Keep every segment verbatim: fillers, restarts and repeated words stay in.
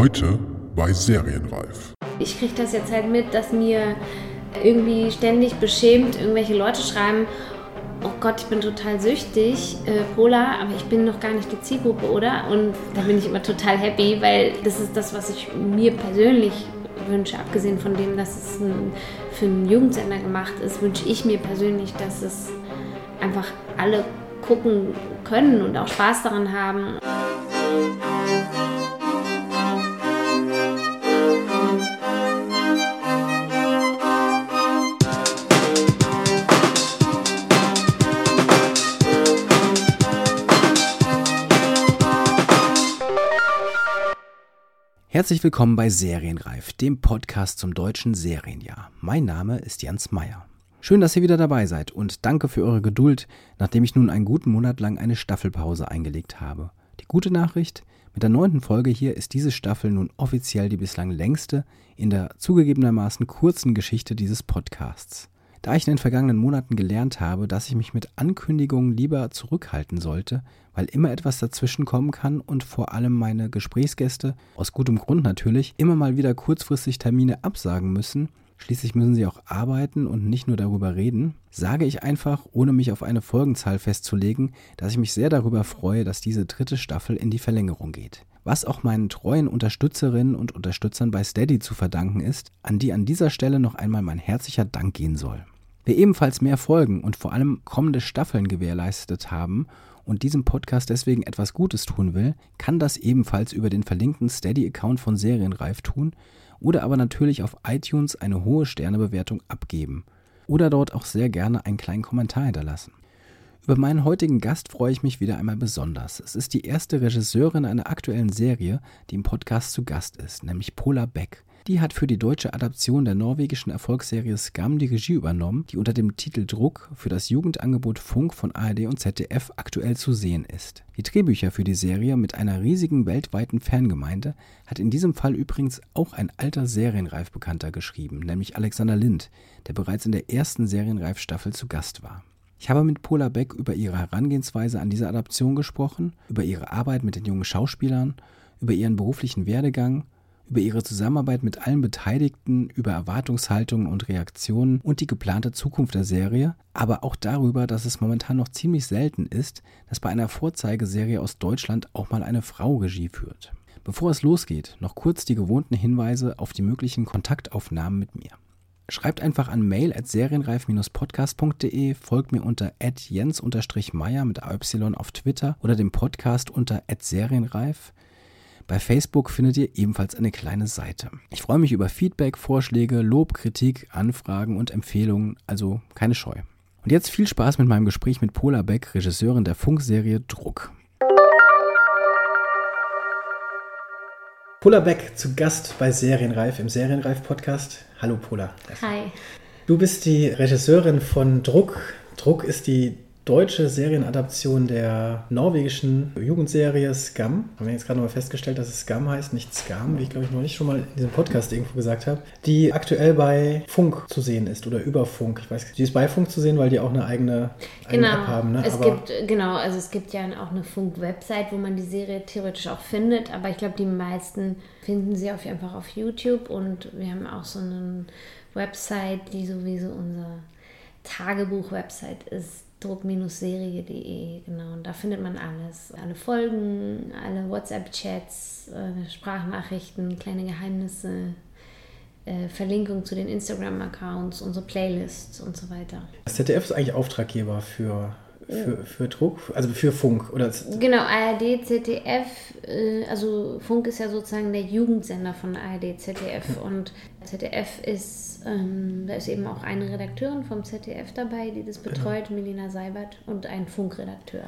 Heute bei Serienreif. Ich kriege das jetzt halt mit, dass mir irgendwie ständig beschämt irgendwelche Leute schreiben, oh Gott, ich bin total süchtig, äh, Pola, aber ich bin noch gar nicht die Zielgruppe, oder? Und da bin ich immer total happy, weil das ist das, was ich mir persönlich wünsche. Abgesehen von dem, dass es ein, für einen Jugendsender gemacht ist, wünsche ich mir persönlich, dass es einfach alle gucken können und auch Spaß daran haben. Herzlich willkommen bei Serienreif, dem Podcast zum deutschen Serienjahr. Mein Name ist Jens Meyer. Schön, dass ihr wieder dabei seid und danke für eure Geduld, nachdem ich nun einen guten Monat lang eine Staffelpause eingelegt habe. Die gute Nachricht, mit der neunten Folge hier ist diese Staffel nun offiziell die bislang längste in der zugegebenermaßen kurzen Geschichte dieses Podcasts. Da ich in den vergangenen Monaten gelernt habe, dass ich mich mit Ankündigungen lieber zurückhalten sollte, weil immer etwas dazwischen kommen kann und vor allem meine Gesprächsgäste, aus gutem Grund natürlich, immer mal wieder kurzfristig Termine absagen müssen, schließlich müssen sie auch arbeiten und nicht nur darüber reden, sage ich einfach, ohne mich auf eine Folgenzahl festzulegen, dass ich mich sehr darüber freue, dass diese dritte Staffel in die Verlängerung geht. Was auch meinen treuen Unterstützerinnen und Unterstützern bei Steady zu verdanken ist, an die an dieser Stelle noch einmal mein herzlicher Dank gehen soll. Wer ebenfalls mehr Folgen und vor allem kommende Staffeln gewährleistet haben und diesem Podcast deswegen etwas Gutes tun will, kann das ebenfalls über den verlinkten Steady-Account von Serienreif tun oder aber natürlich auf iTunes eine hohe Sternebewertung abgeben oder dort auch sehr gerne einen kleinen Kommentar hinterlassen. Über meinen heutigen Gast freue ich mich wieder einmal besonders. Es ist die erste Regisseurin einer aktuellen Serie, die im Podcast zu Gast ist, nämlich Pola Beck. Die hat für die deutsche Adaption der norwegischen Erfolgsserie Skam die Regie übernommen, die unter dem Titel Druck für das Jugendangebot Funk von A R D und Z D F aktuell zu sehen ist. Die Drehbücher für die Serie mit einer riesigen weltweiten Fangemeinde hat in diesem Fall übrigens auch ein alter Serienreif-Bekannter geschrieben, nämlich Alexander Lindh, der bereits in der ersten Serienreif-Staffel zu Gast war. Ich habe mit Pola Beck über ihre Herangehensweise an diese Adaption gesprochen, über ihre Arbeit mit den jungen Schauspielern, über ihren beruflichen Werdegang, über ihre Zusammenarbeit mit allen Beteiligten, über Erwartungshaltungen und Reaktionen und die geplante Zukunft der Serie, aber auch darüber, dass es momentan noch ziemlich selten ist, dass bei einer Vorzeigeserie aus Deutschland auch mal eine Frau Regie führt. Bevor es losgeht, noch kurz die gewohnten Hinweise auf die möglichen Kontaktaufnahmen mit mir. Schreibt einfach an mail at serienreif dash podcast punkt de, folgt mir unter at jens dash meyer mit A Y auf Twitter oder dem Podcast unter at serienreif. Bei Facebook findet ihr ebenfalls eine kleine Seite. Ich freue mich über Feedback, Vorschläge, Lob, Kritik, Anfragen und Empfehlungen, also keine Scheu. Und jetzt viel Spaß mit meinem Gespräch mit Pola Beck, Regisseurin der Funkserie Druck. Pola Beck zu Gast bei Serienreif im Serienreif-Podcast. Hallo Pola. Hi. Du bist die Regisseurin von Druck. Druck ist die deutsche Serienadaption der norwegischen Jugendserie Skam. Haben wir jetzt gerade nochmal festgestellt, dass es Skam heißt, nicht Skam, wie ich glaube ich noch nicht schon mal in diesem Podcast irgendwo gesagt habe, die aktuell bei Funk zu sehen ist oder über Funk. Ich weiß nicht, die ist bei Funk zu sehen, weil die auch eine eigene eigene App haben. Ne? Es aber gibt, genau, also es gibt ja auch eine Funk-Website, wo man die Serie theoretisch auch findet, aber ich glaube, die meisten finden sie auf, einfach auf YouTube und wir haben auch so eine Website, die sowieso unsere Tagebuch-Website ist, druck dash serie punkt de, genau. Und da findet man alles. Alle Folgen, alle WhatsApp-Chats, Sprachnachrichten, kleine Geheimnisse, Verlinkung zu den Instagram-Accounts, unsere Playlists und so weiter. Das Z D F ist eigentlich Auftraggeber für, für, für Druck, also für Funk, oder? Genau, A R D, Z D F, also Funk ist ja sozusagen der Jugendsender von A R D, Z D F und Z D F ist Ähm, da ist eben auch eine Redakteurin vom Z D F dabei, die das betreut, genau. Melina Seibert, und ein Funkredakteur.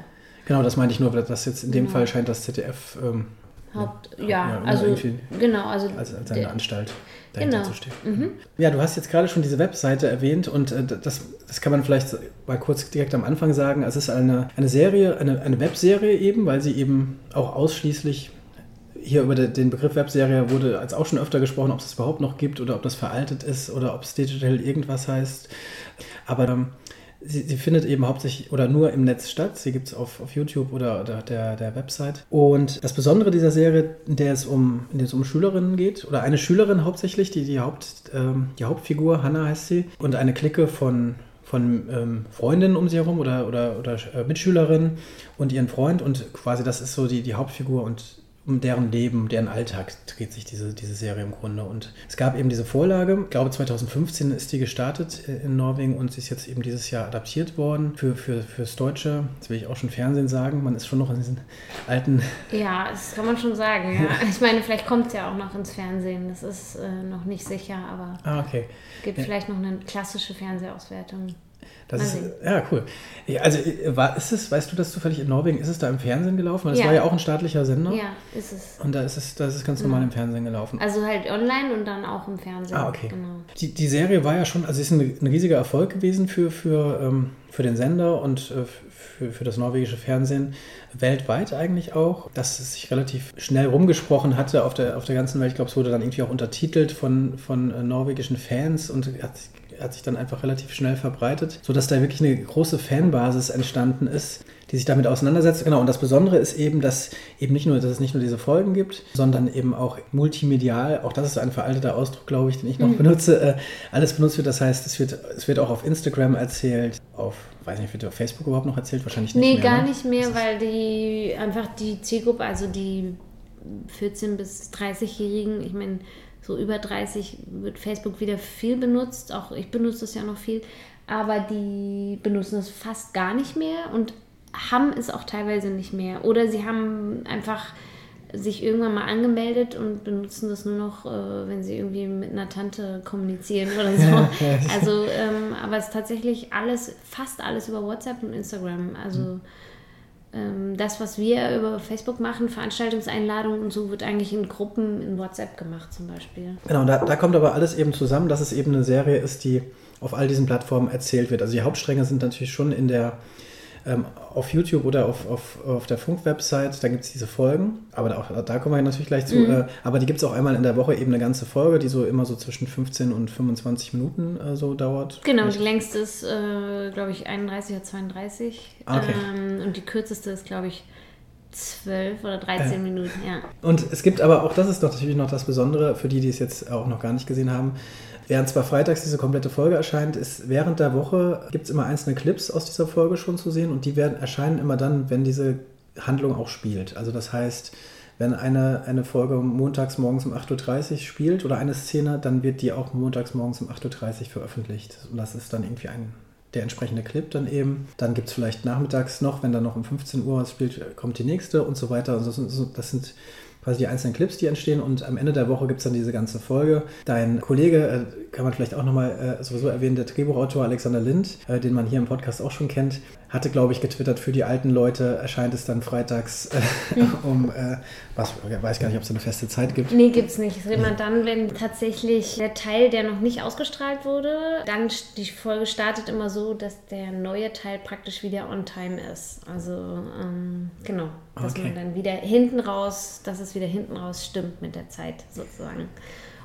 Genau, das meinte ich nur, dass jetzt in dem genau. Fall scheint das Z D F ähm, Haupt, ja, ja also, genau, also als, als eine der, Anstalt dahinter genau. zu stehen. Mhm. Ja, du hast jetzt gerade schon diese Webseite erwähnt und äh, das, das kann man vielleicht mal kurz direkt am Anfang sagen. Es ist eine, eine Serie, eine, eine Webserie eben, weil sie eben auch ausschließlich... Hier über den Begriff Webserie wurde als auch schon öfter gesprochen, ob es das überhaupt noch gibt oder ob das veraltet ist oder ob es Digital irgendwas heißt. Aber ähm, Sie, sie findet eben hauptsächlich oder nur im Netz statt. Sie gibt es auf, auf YouTube oder, oder der, der Website. Und das Besondere dieser Serie, in der es um, in der es um Schülerinnen geht, oder eine Schülerin hauptsächlich, die, die, Haupt, ähm, die Hauptfigur, Hannah heißt sie, und eine Clique von, von ähm, Freundinnen um sie herum oder, oder, oder äh, Mitschülerinnen und ihren Freund. Und quasi das ist so die, die Hauptfigur und um deren Leben, deren Alltag dreht sich diese, diese Serie im Grunde. Und es gab eben diese Vorlage, ich glaube zwanzig fünfzehn ist die gestartet in Norwegen und sie ist jetzt eben dieses Jahr adaptiert worden für, für, fürs Deutsche. Das will ich auch schon Fernsehen sagen, man ist schon noch in diesen alten... Ja, das kann man schon sagen. Ja. Ich meine, vielleicht kommt es ja auch noch ins Fernsehen, das ist äh, noch nicht sicher, aber ah, okay. Gibt ja. Vielleicht noch eine klassische Fernsehauswertung. Das ist, ja, cool. Also war, ist es, weißt du das zufällig, in Norwegen, ist es da im Fernsehen gelaufen? Das ja. war ja auch ein staatlicher Sender. Ja, ist es. Und da ist es, da ist es ganz normal ja. im Fernsehen gelaufen. Also halt online und dann auch im Fernsehen. Ah, okay. Genau. Die, die Serie war ja schon, also ist ein, ein riesiger Erfolg gewesen für, für, ähm, für den Sender und äh, für, für das norwegische Fernsehen, weltweit eigentlich auch, dass es sich relativ schnell rumgesprochen hatte auf der, auf der ganzen Welt. Ich glaube, es wurde dann irgendwie auch untertitelt von, von äh, norwegischen Fans und hat sich hat sich dann einfach relativ schnell verbreitet, sodass da wirklich eine große Fanbasis entstanden ist, die sich damit auseinandersetzt. Genau, und das Besondere ist eben, dass, eben nicht nur, dass es nicht nur diese Folgen gibt, sondern eben auch multimedial, auch das ist ein veralteter Ausdruck, glaube ich, den ich noch mhm. benutze, äh, alles benutzt wird. Das heißt, es wird, es wird auch auf Instagram erzählt, auf, weiß nicht, wird auf Facebook überhaupt noch erzählt? Wahrscheinlich nicht nee, mehr. Nee, gar ne? nicht mehr, weil die einfach die Zielgruppe, also die vierzehn- bis dreißig-Jährigen, ich meine, so über dreißig wird Facebook wieder viel benutzt, auch ich benutze es ja noch viel, aber die benutzen es fast gar nicht mehr und haben es auch teilweise nicht mehr. Oder sie haben einfach sich irgendwann mal angemeldet und benutzen das nur noch, äh, wenn sie irgendwie mit einer Tante kommunizieren oder so. Also, ähm, aber es ist tatsächlich alles, fast alles über WhatsApp und Instagram, also... Mhm. Das, was wir über Facebook machen, Veranstaltungseinladungen und so, wird eigentlich in Gruppen in WhatsApp gemacht zum Beispiel. Genau, da, da kommt aber alles eben zusammen, dass es eben eine Serie ist, die auf all diesen Plattformen erzählt wird. Also die Hauptstränge sind natürlich schon in der, ähm, auf YouTube oder auf, auf, auf der Funk-Website, da gibt es diese Folgen, aber auch, da kommen wir natürlich gleich zu, mhm. äh, aber die gibt es auch einmal in der Woche eben eine ganze Folge, die so immer so zwischen fünfzehn und fünfundzwanzig Minuten äh, so dauert. Genau, die längste ist, äh, glaube ich, einunddreißig oder zweiunddreißig. Okay. Ähm, und die kürzeste ist, glaube ich, zwölf oder dreizehn äh. Minuten, ja. Und es gibt aber auch, das ist doch natürlich noch das Besondere, für die, die es jetzt auch noch gar nicht gesehen haben, während zwar freitags diese komplette Folge erscheint, ist während der Woche, gibt es immer einzelne Clips aus dieser Folge schon zu sehen und die werden erscheinen immer dann, wenn diese Handlung auch spielt. Also das heißt, wenn eine, eine Folge montags morgens um acht Uhr dreißig spielt oder eine Szene, dann wird die auch montags morgens um acht Uhr dreißig veröffentlicht. Und das ist dann irgendwie ein... der entsprechende Clip dann eben. Dann gibt es vielleicht nachmittags noch, wenn dann noch um fünfzehn Uhr was spielt, kommt die nächste und so weiter. Das sind, das sind quasi die einzelnen Clips, die entstehen und am Ende der Woche gibt es dann diese ganze Folge. Dein Kollege, kann man vielleicht auch nochmal sowieso erwähnen, der Drehbuchautor Alexander Lindh, den man hier im Podcast auch schon kennt, hatte, glaube ich, getwittert, für die alten Leute erscheint es dann freitags äh, um, äh, was, weiß gar nicht, ob es eine feste Zeit gibt. Nee, gibt's nicht. Es wird immer dann, wenn tatsächlich der Teil, der noch nicht ausgestrahlt wurde, dann die Folge startet immer so, dass der neue Teil praktisch wieder on time ist. Also, ähm, genau. Dass okay. man dann wieder hinten raus, dass es wieder hinten raus stimmt mit der Zeit, sozusagen.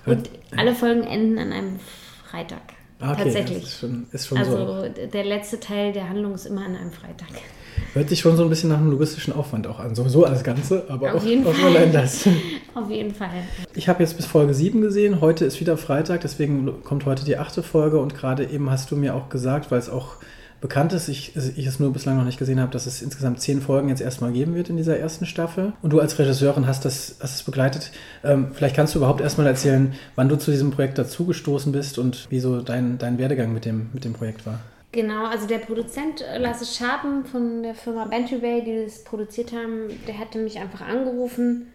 Und ja. alle Folgen enden an einem Freitag. Okay, tatsächlich. Ist schon, ist schon also so. Der letzte Teil der Handlung ist immer an einem Freitag. Hört sich schon so ein bisschen nach einem logistischen Aufwand auch an. Sowieso alles Ganze, aber auf auch, jeden auch Fall. Allein das. Auf jeden Fall. Ich habe jetzt bis Folge sieben gesehen. Heute ist wieder Freitag, deswegen kommt heute die achte Folge. Und gerade eben hast du mir auch gesagt, weil es auch bekannt ist, ich, ich es nur bislang noch nicht gesehen habe, dass es insgesamt zehn Folgen jetzt erstmal geben wird in dieser ersten Staffel. Und du als Regisseurin hast das, hast es begleitet. Ähm, vielleicht kannst du überhaupt erstmal erzählen, wann du zu diesem Projekt dazugestoßen bist und wie so dein, dein Werdegang mit dem, mit dem Projekt war. Genau, also der Produzent Lasse Scharpen von der Firma Bentley Bay, die das produziert haben, der hatte mich einfach angerufen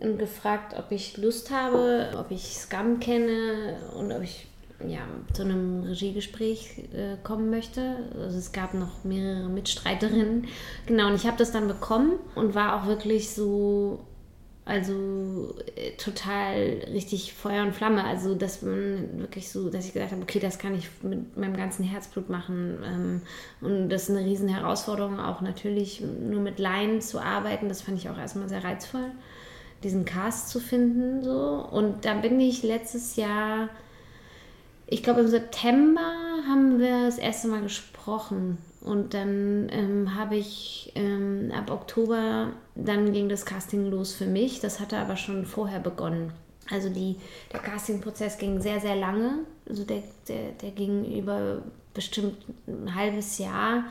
und gefragt, ob ich Lust habe, ob ich Skam kenne und ob ich ja, zu einem Regiegespräch äh, kommen möchte. Also es gab noch mehrere Mitstreiterinnen. Genau, und ich habe das dann bekommen und war auch wirklich so, also äh, total richtig Feuer und Flamme. Also dass man wirklich so, dass ich gesagt habe, okay, das kann ich mit meinem ganzen Herzblut machen. Ähm, und das ist eine riesen Herausforderung, auch natürlich nur mit Laien zu arbeiten. Das fand ich auch erstmal sehr reizvoll, diesen Cast zu finden. So. Und da bin ich letztes Jahr, ich glaube, im September haben wir das erste Mal gesprochen gesprochen. Und dann ähm, habe ich ähm, ab Oktober, dann ging das Casting los für mich. Das hatte aber schon vorher begonnen. Also die, der Castingprozess ging sehr, sehr lange. Also der, der, der ging über bestimmt ein halbes Jahr.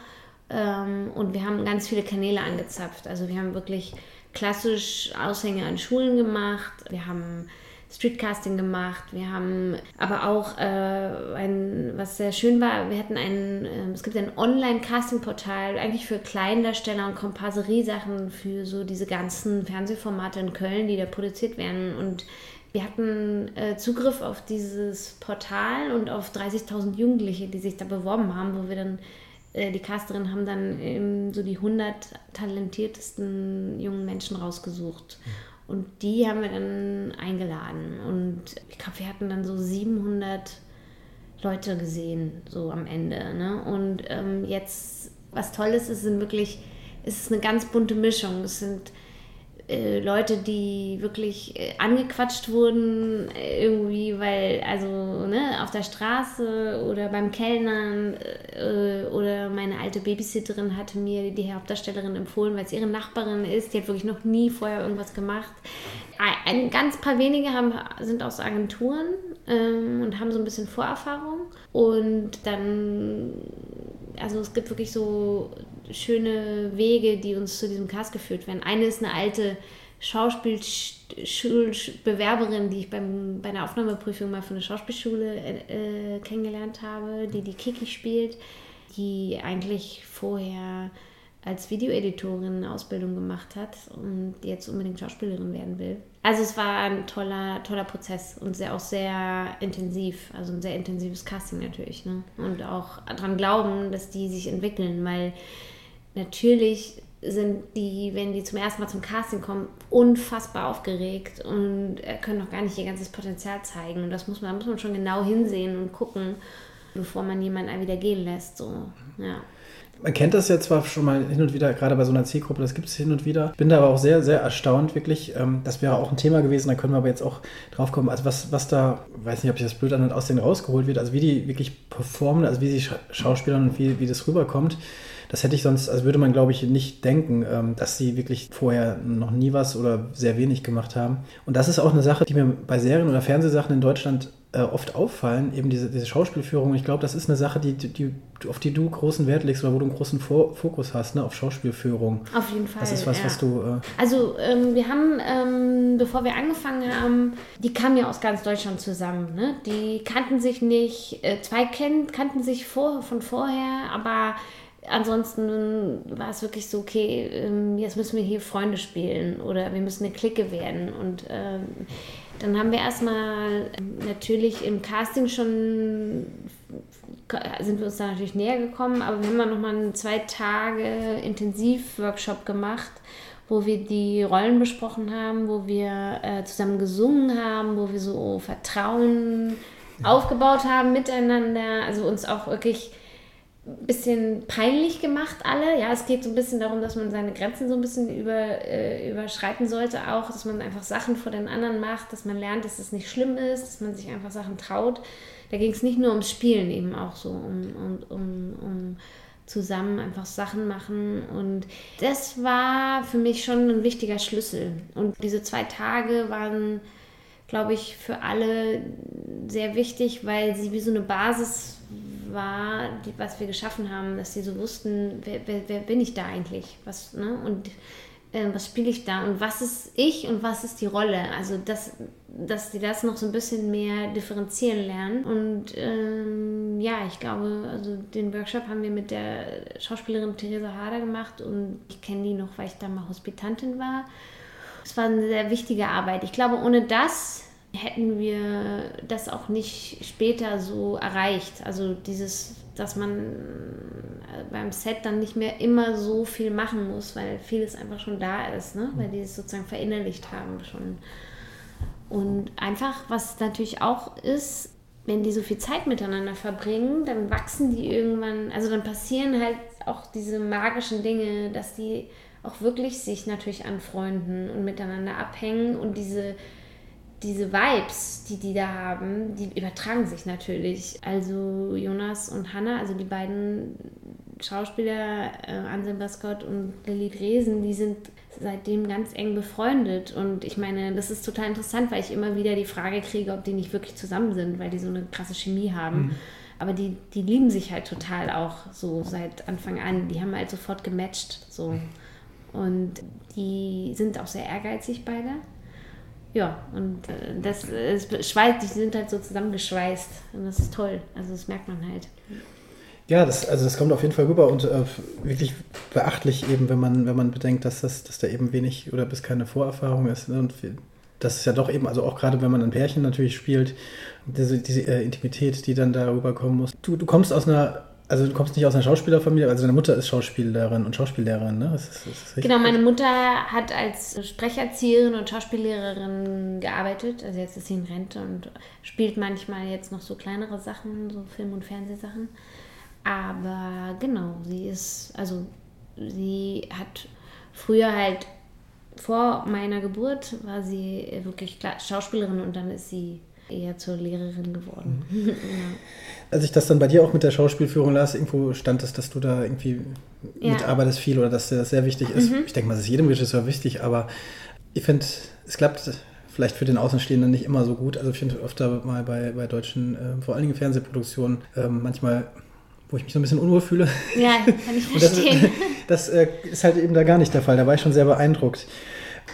Ähm, und wir haben ganz viele Kanäle angezapft. Also wir haben wirklich klassisch Aushänge an Schulen gemacht. Wir haben Streetcasting gemacht. Wir haben aber auch äh, ein, was sehr schön war, wir hatten einen, äh, es gibt ein Online-Casting-Portal, eigentlich für Kleindarsteller und Komparserie-Sachen für so diese ganzen Fernsehformate in Köln, die da produziert werden. Und wir hatten äh, Zugriff auf dieses Portal und auf dreißigtausend Jugendliche, die sich da beworben haben, wo wir dann, äh, die Casterinnen haben dann eben so die hundert talentiertesten jungen Menschen rausgesucht. Und die haben wir dann eingeladen. Und ich glaube, wir hatten dann so siebenhundert Leute gesehen, so am Ende. Ne? Und ähm, jetzt, was toll ist, es sind wirklich, es ist eine ganz bunte Mischung. Es sind äh, Leute, die wirklich äh, angequatscht wurden, äh, irgendwie, weil, also, ne, auf der Straße oder beim Kellnern äh, oder meine alte Babysitterin hatte mir die Hauptdarstellerin empfohlen, weil es ihre Nachbarin ist, die hat wirklich noch nie vorher irgendwas gemacht. Ein ganz paar wenige haben, sind aus Agenturen ähm, und haben so ein bisschen Vorerfahrung und dann, also es gibt wirklich so schöne Wege, die uns zu diesem Cast geführt werden. Eine ist eine alte Schauspielschulbewerberin, die ich beim, bei einer Aufnahmeprüfung mal von der Schauspielschule äh, kennengelernt habe, die die Kiki spielt, die eigentlich vorher als Videoeditorin eine Ausbildung gemacht hat und jetzt unbedingt Schauspielerin werden will. Also es war ein toller, toller Prozess und sehr, auch sehr intensiv, also ein sehr intensives Casting natürlich, ne? Und auch daran glauben, dass die sich entwickeln, weil natürlich sind die, wenn die zum ersten Mal zum Casting kommen, unfassbar aufgeregt und können noch gar nicht ihr ganzes Potenzial zeigen. Und das muss man, da muss man schon genau hinsehen und gucken, bevor man jemanden wieder gehen lässt. So. Ja. Man kennt das ja zwar schon mal hin und wieder, gerade bei so einer Zielgruppe, das gibt es hin und wieder. Bin da aber auch sehr, sehr erstaunt, wirklich. Das wäre auch ein Thema gewesen, da können wir aber jetzt auch drauf kommen, also was, was da, weiß nicht, ob ich das blöd anhört, aus denen rausgeholt wird, also wie die wirklich performen, also wie sie schauspielern und wie, wie das rüberkommt. Das hätte ich sonst, also würde man, glaube ich, nicht denken, dass sie wirklich vorher noch nie was oder sehr wenig gemacht haben. Und das ist auch eine Sache, die mir bei Serien- oder Fernsehsachen in Deutschland oft auffallen, eben diese, diese Schauspielführung. Ich glaube, das ist eine Sache, die, die, auf die du großen Wert legst oder wo du einen großen Fokus hast, ne, auf Schauspielführung. Auf jeden Fall. Das ist was, ja. was du... Äh also ähm, wir haben, ähm, bevor wir angefangen haben, die kamen ja aus ganz Deutschland zusammen. Ne? Die kannten sich nicht, äh, zwei kennt, kannten sich vor, von vorher, aber ansonsten war es wirklich so, okay, jetzt müssen wir hier Freunde spielen oder wir müssen eine Clique werden. Und ähm, dann haben wir erstmal natürlich im Casting schon, sind wir uns da natürlich näher gekommen, aber wir haben dann nochmal einen zwei Tage Intensiv-Workshop gemacht, wo wir die Rollen besprochen haben, wo wir äh, zusammen gesungen haben, wo wir so Vertrauen ja. aufgebaut haben miteinander, also uns auch wirklich bisschen peinlich gemacht alle. Ja, es geht so ein bisschen darum, dass man seine Grenzen so ein bisschen über, äh, überschreiten sollte auch, dass man einfach Sachen vor den anderen macht, dass man lernt, dass es nicht schlimm ist, dass man sich einfach Sachen traut. Da ging es nicht nur ums Spielen eben auch so, um, um, um, um zusammen einfach Sachen machen und das war für mich schon ein wichtiger Schlüssel. Und diese zwei Tage waren, glaube ich, für alle sehr wichtig, weil sie wie so eine Basis war, die, was wir geschaffen haben, dass sie so wussten, wer, wer, wer bin ich da eigentlich, was, ne? Und äh, was spiele ich da und was ist ich und was ist die Rolle, also dass, dass die das noch so ein bisschen mehr differenzieren lernen und ähm, ja, ich glaube, also den Workshop haben wir mit der Schauspielerin Theresa Harder gemacht und ich kenne die noch, weil ich da mal Hospitantin war. Es war eine sehr wichtige Arbeit. Ich glaube, ohne das hätten wir das auch nicht später so erreicht. Also dieses, dass man beim Set dann nicht mehr immer so viel machen muss, weil vieles einfach schon da ist, ne? Weil die es sozusagen verinnerlicht haben schon. Und einfach, was natürlich auch ist, wenn die so viel Zeit miteinander verbringen, dann wachsen die irgendwann, also dann passieren halt auch diese magischen Dinge, dass die auch wirklich sich natürlich anfreunden und miteinander abhängen und diese Diese Vibes, die die da haben, die übertragen sich natürlich. Also Jonas und Hannah, also die beiden Schauspieler äh, Anselm Baskott und Lily Dresen, die sind seitdem ganz eng befreundet. Und ich meine, das ist total interessant, weil ich immer wieder die Frage kriege, ob die nicht wirklich zusammen sind, weil die so eine krasse Chemie haben. Mhm. Aber die, die lieben sich halt total auch so seit Anfang an. Die haben halt sofort gematcht. So. Und die sind auch sehr ehrgeizig beide. Ja, und das ist schweißt, die sind halt so zusammengeschweißt. Und das ist toll. Also das merkt man halt. Ja, das, also das kommt auf jeden Fall rüber und äh, wirklich beachtlich eben, wenn man, wenn man bedenkt, dass das, dass da eben wenig oder bis keine Vorerfahrung ist. Ne? Und das ist ja doch eben, also auch gerade wenn man ein Pärchen natürlich spielt, diese, diese äh, Intimität, die dann darüber kommen muss. Du, du kommst aus einer, also du kommst nicht aus einer Schauspielerfamilie, also deine Mutter ist Schauspielerin und Schauspiellehrerin, ne? Das ist, das ist richtig. Genau, meine Mutter hat als Sprecherzieherin und Schauspiellehrerin gearbeitet, also jetzt ist sie in Rente und spielt manchmal jetzt noch so kleinere Sachen, so Film- und Fernsehsachen. Aber genau, sie ist, also sie hat früher halt, vor meiner Geburt war sie wirklich Schauspielerin und dann ist sie eher zur Lehrerin geworden. Mhm. Ja. Als ich das dann bei dir auch mit der Schauspielführung las, irgendwo stand es, dass du da irgendwie ja. mitarbeitest viel oder dass dir das sehr wichtig ist. Mhm. Ich denke mal, das ist jedem Regisseur wichtig, aber ich finde, es klappt vielleicht für den Außenstehenden nicht immer so gut. Also ich finde öfter mal bei, bei deutschen, äh, vor allen Dingen Fernsehproduktionen, äh, manchmal... wo ich mich so ein bisschen unwohl fühle. Ja, kann ich verstehen. Das, das ist halt eben da gar nicht der Fall. Da war ich schon sehr beeindruckt.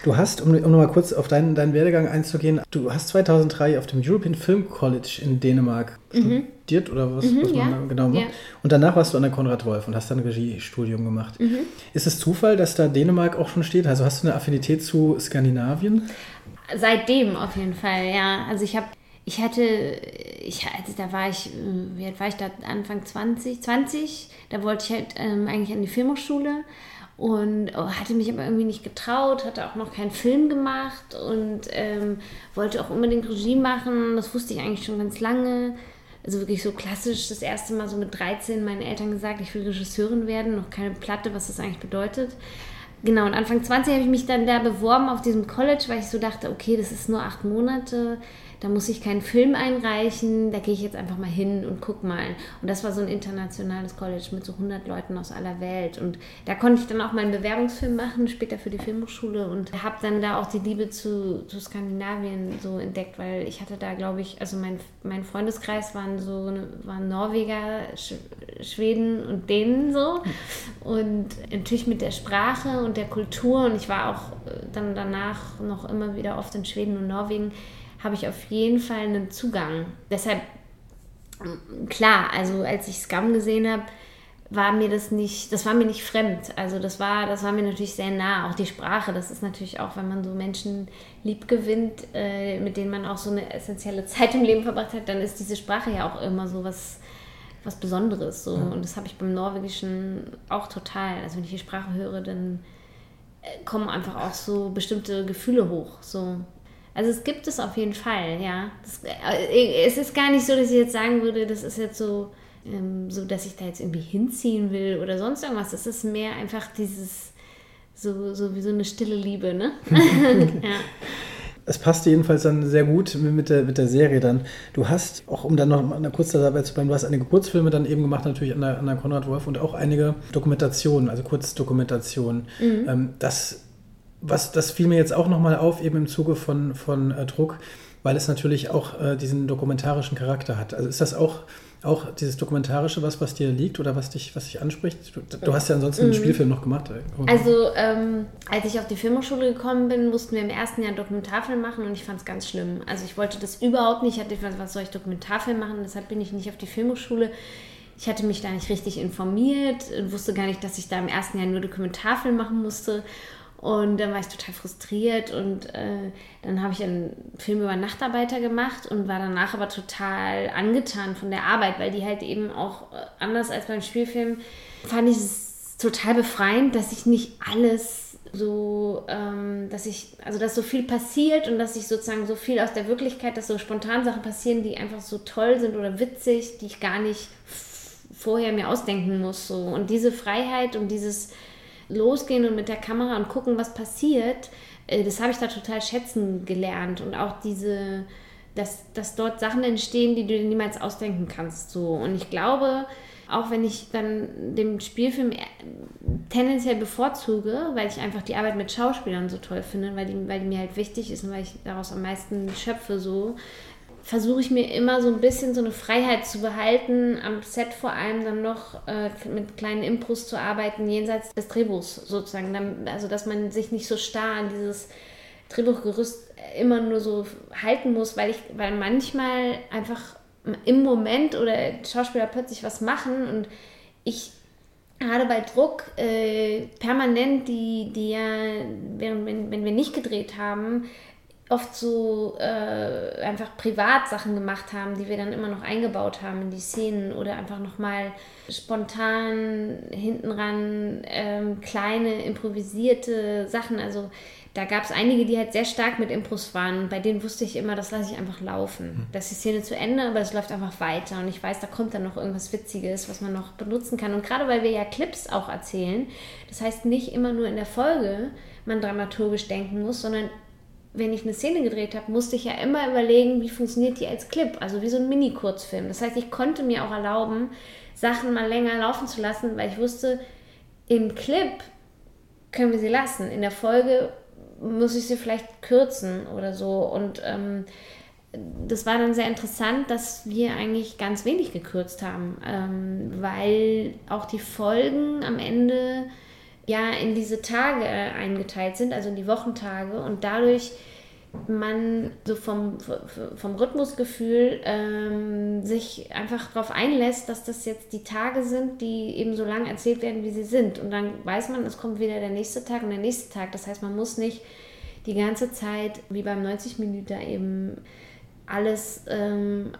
Du hast, um, um nochmal kurz auf deinen, deinen Werdegang einzugehen, du hast zweitausenddrei auf dem European Film College in Dänemark mhm. studiert oder was, mhm, was man ja. da genau macht. Ja. Und danach warst du an der Konrad Wolf und hast dann ein Regiestudium gemacht. Mhm. Ist es Zufall, dass da Dänemark auch schon steht? Also hast du eine Affinität zu Skandinavien? Seitdem auf jeden Fall, ja. Also ich habe Ich hatte, ich, also da war ich, wie alt war ich da, Anfang zwanzig, zwanzig, da wollte ich halt ähm, eigentlich an die Filmhochschule und oh, hatte mich aber irgendwie nicht getraut, hatte auch noch keinen Film gemacht und ähm, wollte auch unbedingt Regie machen, das wusste ich eigentlich schon ganz lange, also wirklich so klassisch, das erste Mal so mit dreizehn meinen Eltern gesagt, ich will Regisseurin werden, noch keine Platte, was das eigentlich bedeutet. Genau, und Anfang zwanzig habe ich mich dann da beworben auf diesem College, weil ich so dachte, okay, das ist nur acht Monate, da muss ich keinen Film einreichen, da gehe ich jetzt einfach mal hin und guck mal. Und das war so ein internationales College mit so hundert Leuten aus aller Welt. Und da konnte ich dann auch meinen Bewerbungsfilm machen, später für die Filmhochschule. Und habe dann da auch die Liebe zu, zu Skandinavien so entdeckt, weil ich hatte da, glaube ich, also mein, mein Freundeskreis waren so waren Norweger, Sch- Schweden und Dänen so. Und natürlich mit der Sprache und der Kultur. Und ich war auch dann danach noch immer wieder oft in Schweden und Norwegen. Habe ich auf jeden Fall einen Zugang. Deshalb, klar, also als ich Skam gesehen habe, war mir das nicht, das war mir nicht fremd. Also das war, das war mir natürlich sehr nah, auch die Sprache. Das ist natürlich auch, wenn man so Menschen lieb gewinnt, äh, mit denen man auch so eine essentielle Zeit im Leben verbracht hat, dann ist diese Sprache ja auch immer so was, was Besonderes. So. Mhm. Und das habe ich beim Norwegischen auch total. Also wenn ich die Sprache höre, dann äh, kommen einfach auch so bestimmte Gefühle hoch, so. Also es gibt es auf jeden Fall, ja. Das, es ist gar nicht so, dass ich jetzt sagen würde, das ist jetzt so, ähm, so, dass ich da jetzt irgendwie hinziehen will oder sonst irgendwas. Das ist mehr einfach dieses, so, so wie so eine stille Liebe, ne? Ja. Es passt jedenfalls dann sehr gut mit der, mit der Serie dann. Du hast, auch um dann noch mal kurz dabei zu bleiben, du hast einige Kurzfilme dann eben gemacht, natürlich an der, an der Konrad Wolf und auch einige Dokumentationen, also Kurzdokumentationen. Mhm. Ähm, das... Was, das fiel mir jetzt auch nochmal auf, eben im Zuge von, von äh, Druck, weil es natürlich auch äh, diesen dokumentarischen Charakter hat. Also ist das auch, auch dieses Dokumentarische was, was dir liegt oder was dich, was dich anspricht? Du, du hast ja ansonsten einen mhm. Spielfilm noch gemacht. Ey. Also ähm, als ich auf die Filmhochschule gekommen bin, mussten wir im ersten Jahr einen Dokumentarfilm machen und ich fand es ganz schlimm. Also ich wollte das überhaupt nicht. Ich hatte gedacht, was soll ich Dokumentarfilm machen? Deshalb bin ich nicht auf die Filmhochschule. Ich hatte mich da nicht richtig informiert und wusste gar nicht, dass ich da im ersten Jahr nur Dokumentarfilm machen musste. Und dann war ich total frustriert und äh, dann habe ich einen Film über Nachtarbeiter gemacht und war danach aber total angetan von der Arbeit, weil die halt eben auch, anders als beim Spielfilm, fand ich es total befreiend, dass ich nicht alles so, ähm, dass ich, also dass so viel passiert und dass ich sozusagen so viel aus der Wirklichkeit, dass so spontan Sachen passieren, die einfach so toll sind oder witzig, die ich gar nicht f- vorher mir ausdenken muss. So. Und diese Freiheit und dieses Losgehen und mit der Kamera und gucken, was passiert, das habe ich da total schätzen gelernt. Und auch diese, dass, dass dort Sachen entstehen, die du dir niemals ausdenken kannst. So. Und ich glaube, auch wenn ich dann den Spielfilm tendenziell bevorzuge, weil ich einfach die Arbeit mit Schauspielern so toll finde, weil die, weil die mir halt wichtig ist und weil ich daraus am meisten schöpfe, so versuche ich mir immer so ein bisschen so eine Freiheit zu behalten, am Set vor allem dann noch äh, mit kleinen Impros zu arbeiten, jenseits des Drehbuchs sozusagen. Dann, also dass man sich nicht so starr an dieses Drehbuchgerüst immer nur so halten muss, weil ich, weil manchmal einfach im Moment oder Schauspieler plötzlich was machen und ich gerade bei Druck äh, permanent, die, die ja, während, wenn, wenn wir nicht gedreht haben, oft so äh, einfach Privatsachen gemacht haben, die wir dann immer noch eingebaut haben in die Szenen oder einfach nochmal spontan hintenran ähm, kleine improvisierte Sachen. Also da gab es einige, die halt sehr stark mit Impros waren. Bei denen wusste ich immer, das lasse ich einfach laufen. Das ist die Szene zu Ende, aber es läuft einfach weiter. Und ich weiß, da kommt dann noch irgendwas Witziges, was man noch benutzen kann. Und gerade weil wir ja Clips auch erzählen, das heißt nicht immer nur in der Folge man dramaturgisch denken muss, sondern wenn ich eine Szene gedreht habe, musste ich ja immer überlegen, wie funktioniert die als Clip, also wie so ein Mini-Kurzfilm. Das heißt, ich konnte mir auch erlauben, Sachen mal länger laufen zu lassen, weil ich wusste, im Clip können wir sie lassen, in der Folge muss ich sie vielleicht kürzen oder so. Und ähm, das war dann sehr interessant, dass wir eigentlich ganz wenig gekürzt haben, ähm, weil auch die Folgen am Ende ja in diese Tage eingeteilt sind, also in die Wochentage, und dadurch man so vom, vom Rhythmusgefühl ähm, sich einfach darauf einlässt, dass das jetzt die Tage sind, die eben so lang erzählt werden, wie sie sind. Und dann weiß man, es kommt wieder der nächste Tag und der nächste Tag. Das heißt, man muss nicht die ganze Zeit, wie beim neunzig Minuten eben, alles ähm,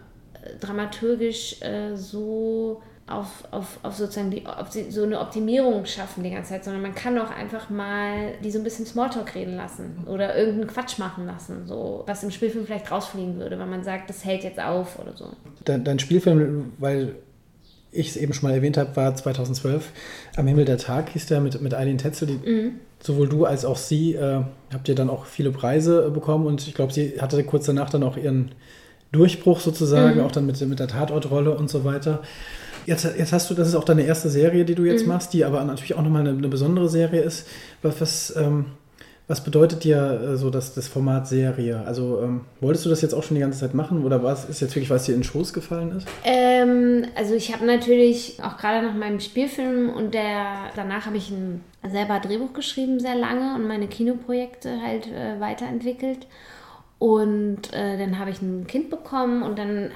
dramaturgisch äh, so auf, auf, auf sozusagen die, auf so eine Optimierung schaffen die ganze Zeit, sondern man kann auch einfach mal die so ein bisschen Smalltalk reden lassen oder irgendeinen Quatsch machen lassen, so was im Spielfilm vielleicht rausfliegen würde, weil man sagt, das hält jetzt auf oder so. Dein, dein Spielfilm, weil ich es eben schon mal erwähnt habe, war zweitausendzwölf, Am Himmel der Tag hieß der, mit, mit Aylin Tezel, die mhm. sowohl du als auch sie äh, habt ihr dann auch viele Preise äh, bekommen, und ich glaube, sie hatte kurz danach dann auch ihren Durchbruch sozusagen, mhm. auch dann mit, mit der Tatortrolle und so weiter. Jetzt, jetzt hast du, das ist auch deine erste Serie, die du jetzt mhm. machst, die aber natürlich auch nochmal eine, eine besondere Serie ist. Was, was, ähm, was bedeutet dir äh, so das, das Format Serie? Also ähm, wolltest du das jetzt auch schon die ganze Zeit machen, oder was ist jetzt wirklich, was dir in den Schoß gefallen ist? Ähm, also ich habe natürlich auch gerade nach meinem Spielfilm und der danach habe ich ein selber Drehbuch geschrieben sehr lange und meine Kinoprojekte halt äh, weiterentwickelt. Und äh, dann habe ich ein Kind bekommen und dann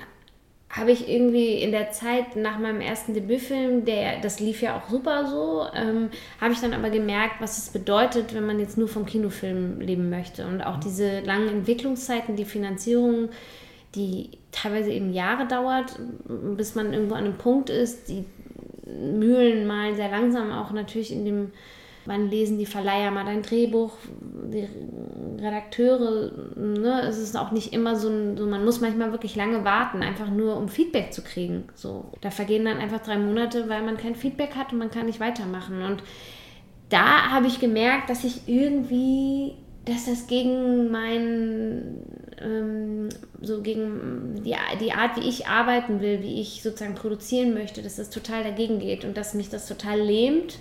habe ich irgendwie in der Zeit nach meinem ersten Debütfilm, der, das lief ja auch super so, ähm, habe ich dann aber gemerkt, was es bedeutet, wenn man jetzt nur vom Kinofilm leben möchte. Und auch diese langen Entwicklungszeiten, die Finanzierung, die teilweise eben Jahre dauert, bis man irgendwo an einem Punkt ist, die mühlen mal sehr langsam auch natürlich in dem, wann lesen die Verleiher mal dein Drehbuch, die Redakteure, ne? Es ist auch nicht immer so, ein, so, man muss manchmal wirklich lange warten, einfach nur um Feedback zu kriegen. So, da vergehen dann einfach drei Monate, weil man kein Feedback hat und man kann nicht weitermachen. Und da habe ich gemerkt, dass ich irgendwie, dass das gegen mein, ähm, so gegen die, die Art, wie ich arbeiten will, wie ich sozusagen produzieren möchte, dass das total dagegen geht und dass mich das total lähmt.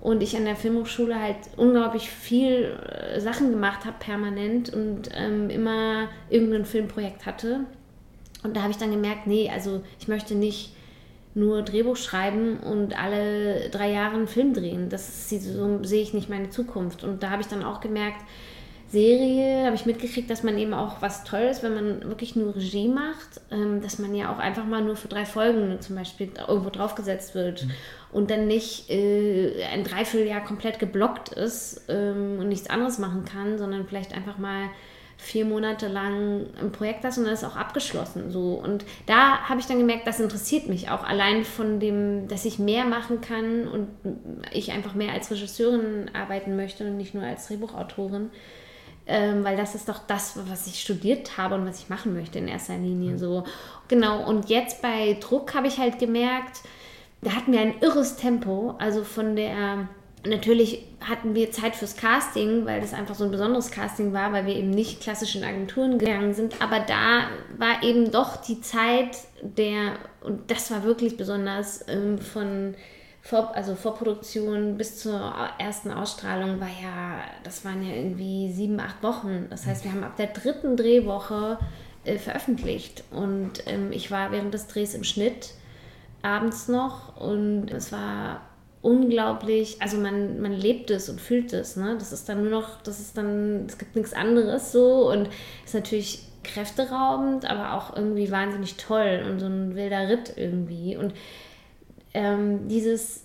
Und ich an der Filmhochschule halt unglaublich viel Sachen gemacht habe permanent und ähm, immer irgendein Filmprojekt hatte. Und da habe ich dann gemerkt, nee, also ich möchte nicht nur Drehbuch schreiben und alle drei Jahre einen Film drehen. Das ist, so sehe ich nicht meine Zukunft. Und da habe ich dann auch gemerkt, Serie, habe ich mitgekriegt, dass man eben auch was Tolles, wenn man wirklich nur Regie macht, ähm, dass man ja auch einfach mal nur für drei Folgen zum Beispiel irgendwo draufgesetzt wird mhm. und dann nicht äh, ein Dreivierteljahr komplett geblockt ist ähm, und nichts anderes machen kann, sondern vielleicht einfach mal vier Monate lang ein Projekt lassen und dann ist auch abgeschlossen. So. Und da habe ich dann gemerkt, das interessiert mich auch, allein von dem, dass ich mehr machen kann und ich einfach mehr als Regisseurin arbeiten möchte und nicht nur als Drehbuchautorin. Ähm, weil das ist doch das, was ich studiert habe und was ich machen möchte in erster Linie. So. Genau, und jetzt bei Druck habe ich halt gemerkt, da hatten wir ein irres Tempo, also von der natürlich hatten wir Zeit fürs Casting, weil das einfach so ein besonderes Casting war, weil wir eben nicht klassisch in Agenturen gegangen sind. Aber da war eben doch die Zeit der, und das war wirklich besonders, ähm, von Vor, also Vorproduktion bis zur ersten Ausstrahlung war ja, das waren ja irgendwie sieben, acht Wochen. Das heißt, wir haben ab der dritten Drehwoche äh, veröffentlicht. Und ähm, ich war während des Drehs im Schnitt abends noch und es war unglaublich, also man, man lebt es und fühlt es, ne? Das ist dann nur noch, das ist dann, es gibt nichts anderes so und ist natürlich kräfteraubend, aber auch irgendwie wahnsinnig toll und so ein wilder Ritt irgendwie. Und Ähm, dieses,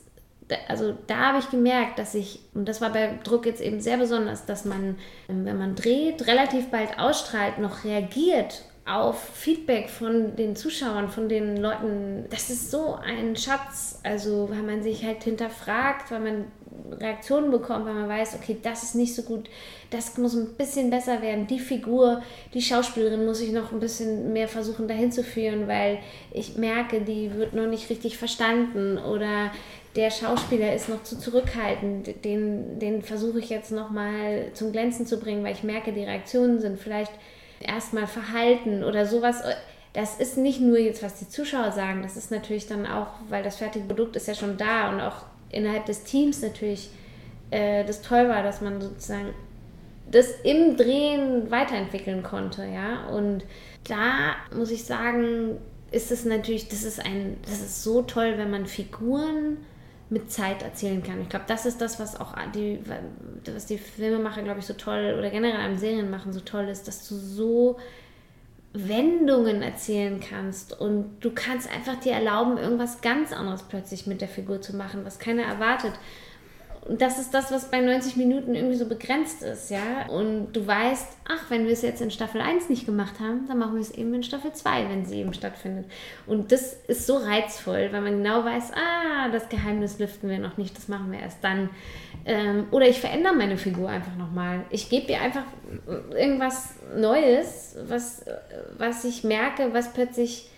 also da habe ich gemerkt, dass ich, und das war bei Druck jetzt eben sehr besonders, dass man, wenn man dreht, relativ bald ausstrahlt, noch reagiert auf Feedback von den Zuschauern, von den Leuten. Das ist so ein Schatz, also weil man sich halt hinterfragt, weil man Reaktionen bekommt, weil man weiß, okay, das ist nicht so gut, das muss ein bisschen besser werden, die Figur, die Schauspielerin muss ich noch ein bisschen mehr versuchen dahin zu führen, weil ich merke, die wird noch nicht richtig verstanden oder der Schauspieler ist noch zu zurückhaltend, den, den versuche ich jetzt nochmal zum Glänzen zu bringen, weil ich merke, die Reaktionen sind vielleicht erstmal verhalten oder sowas. Das ist nicht nur jetzt, was die Zuschauer sagen, das ist natürlich dann auch, weil das fertige Produkt ist ja schon da und auch innerhalb des Teams natürlich äh, das toll war, dass man sozusagen das im Drehen weiterentwickeln konnte, ja, und da muss ich sagen, ist es natürlich, das ist ein, das ist so toll, wenn man Figuren mit Zeit erzählen kann. Ich glaube, das ist das, was auch die, was die Filmemacher, glaube ich, so toll oder generell am Serienmachen so toll ist, dass du so Wendungen erzählen kannst und du kannst einfach dir erlauben, irgendwas ganz anderes plötzlich mit der Figur zu machen, was keiner erwartet. Und das ist das, was bei neunzig Minuten irgendwie so begrenzt ist, ja. Und du weißt, ach, wenn wir es jetzt in Staffel eins nicht gemacht haben, dann machen wir es eben in Staffel zwei, wenn sie eben stattfindet. Und das ist so reizvoll, weil man genau weiß, ah, das Geheimnis lüften wir noch nicht, das machen wir erst dann. Ähm, oder ich verändere meine Figur einfach nochmal. Ich gebe ihr einfach irgendwas Neues, was, was ich merke, was plötzlich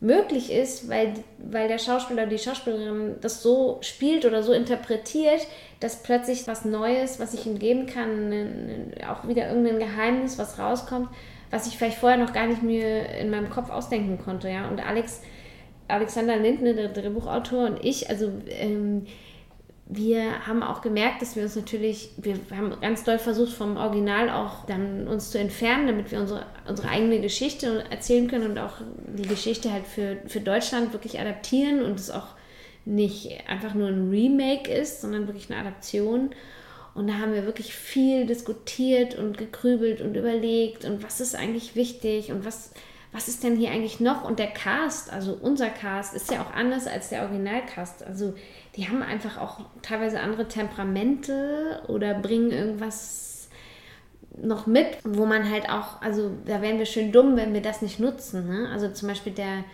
möglich ist, weil, weil der Schauspieler oder die Schauspielerin das so spielt oder so interpretiert, dass plötzlich was Neues, was ich ihm geben kann, auch wieder irgendein Geheimnis, was rauskommt, was ich vielleicht vorher noch gar nicht mir in meinem Kopf ausdenken konnte. Ja? Und Alex, Alexander Lindh, der Drehbuchautor, und ich, also ähm, wir haben auch gemerkt, dass wir uns natürlich, wir haben ganz doll versucht, vom Original auch dann uns zu entfernen, damit wir unsere, unsere eigene Geschichte erzählen können und auch die Geschichte halt für, für Deutschland wirklich adaptieren und es auch nicht einfach nur ein Remake ist, sondern wirklich eine Adaption. Und da haben wir wirklich viel diskutiert und gegrübelt und überlegt und was ist eigentlich wichtig und was, was ist denn hier eigentlich noch? Und der Cast, also unser Cast, ist ja auch anders als der Originalcast. Also die haben einfach auch teilweise andere Temperamente oder bringen irgendwas noch mit, wo man halt auch, also da wären wir schön dumm, wenn wir das nicht nutzen. Ne? Also zum Beispiel der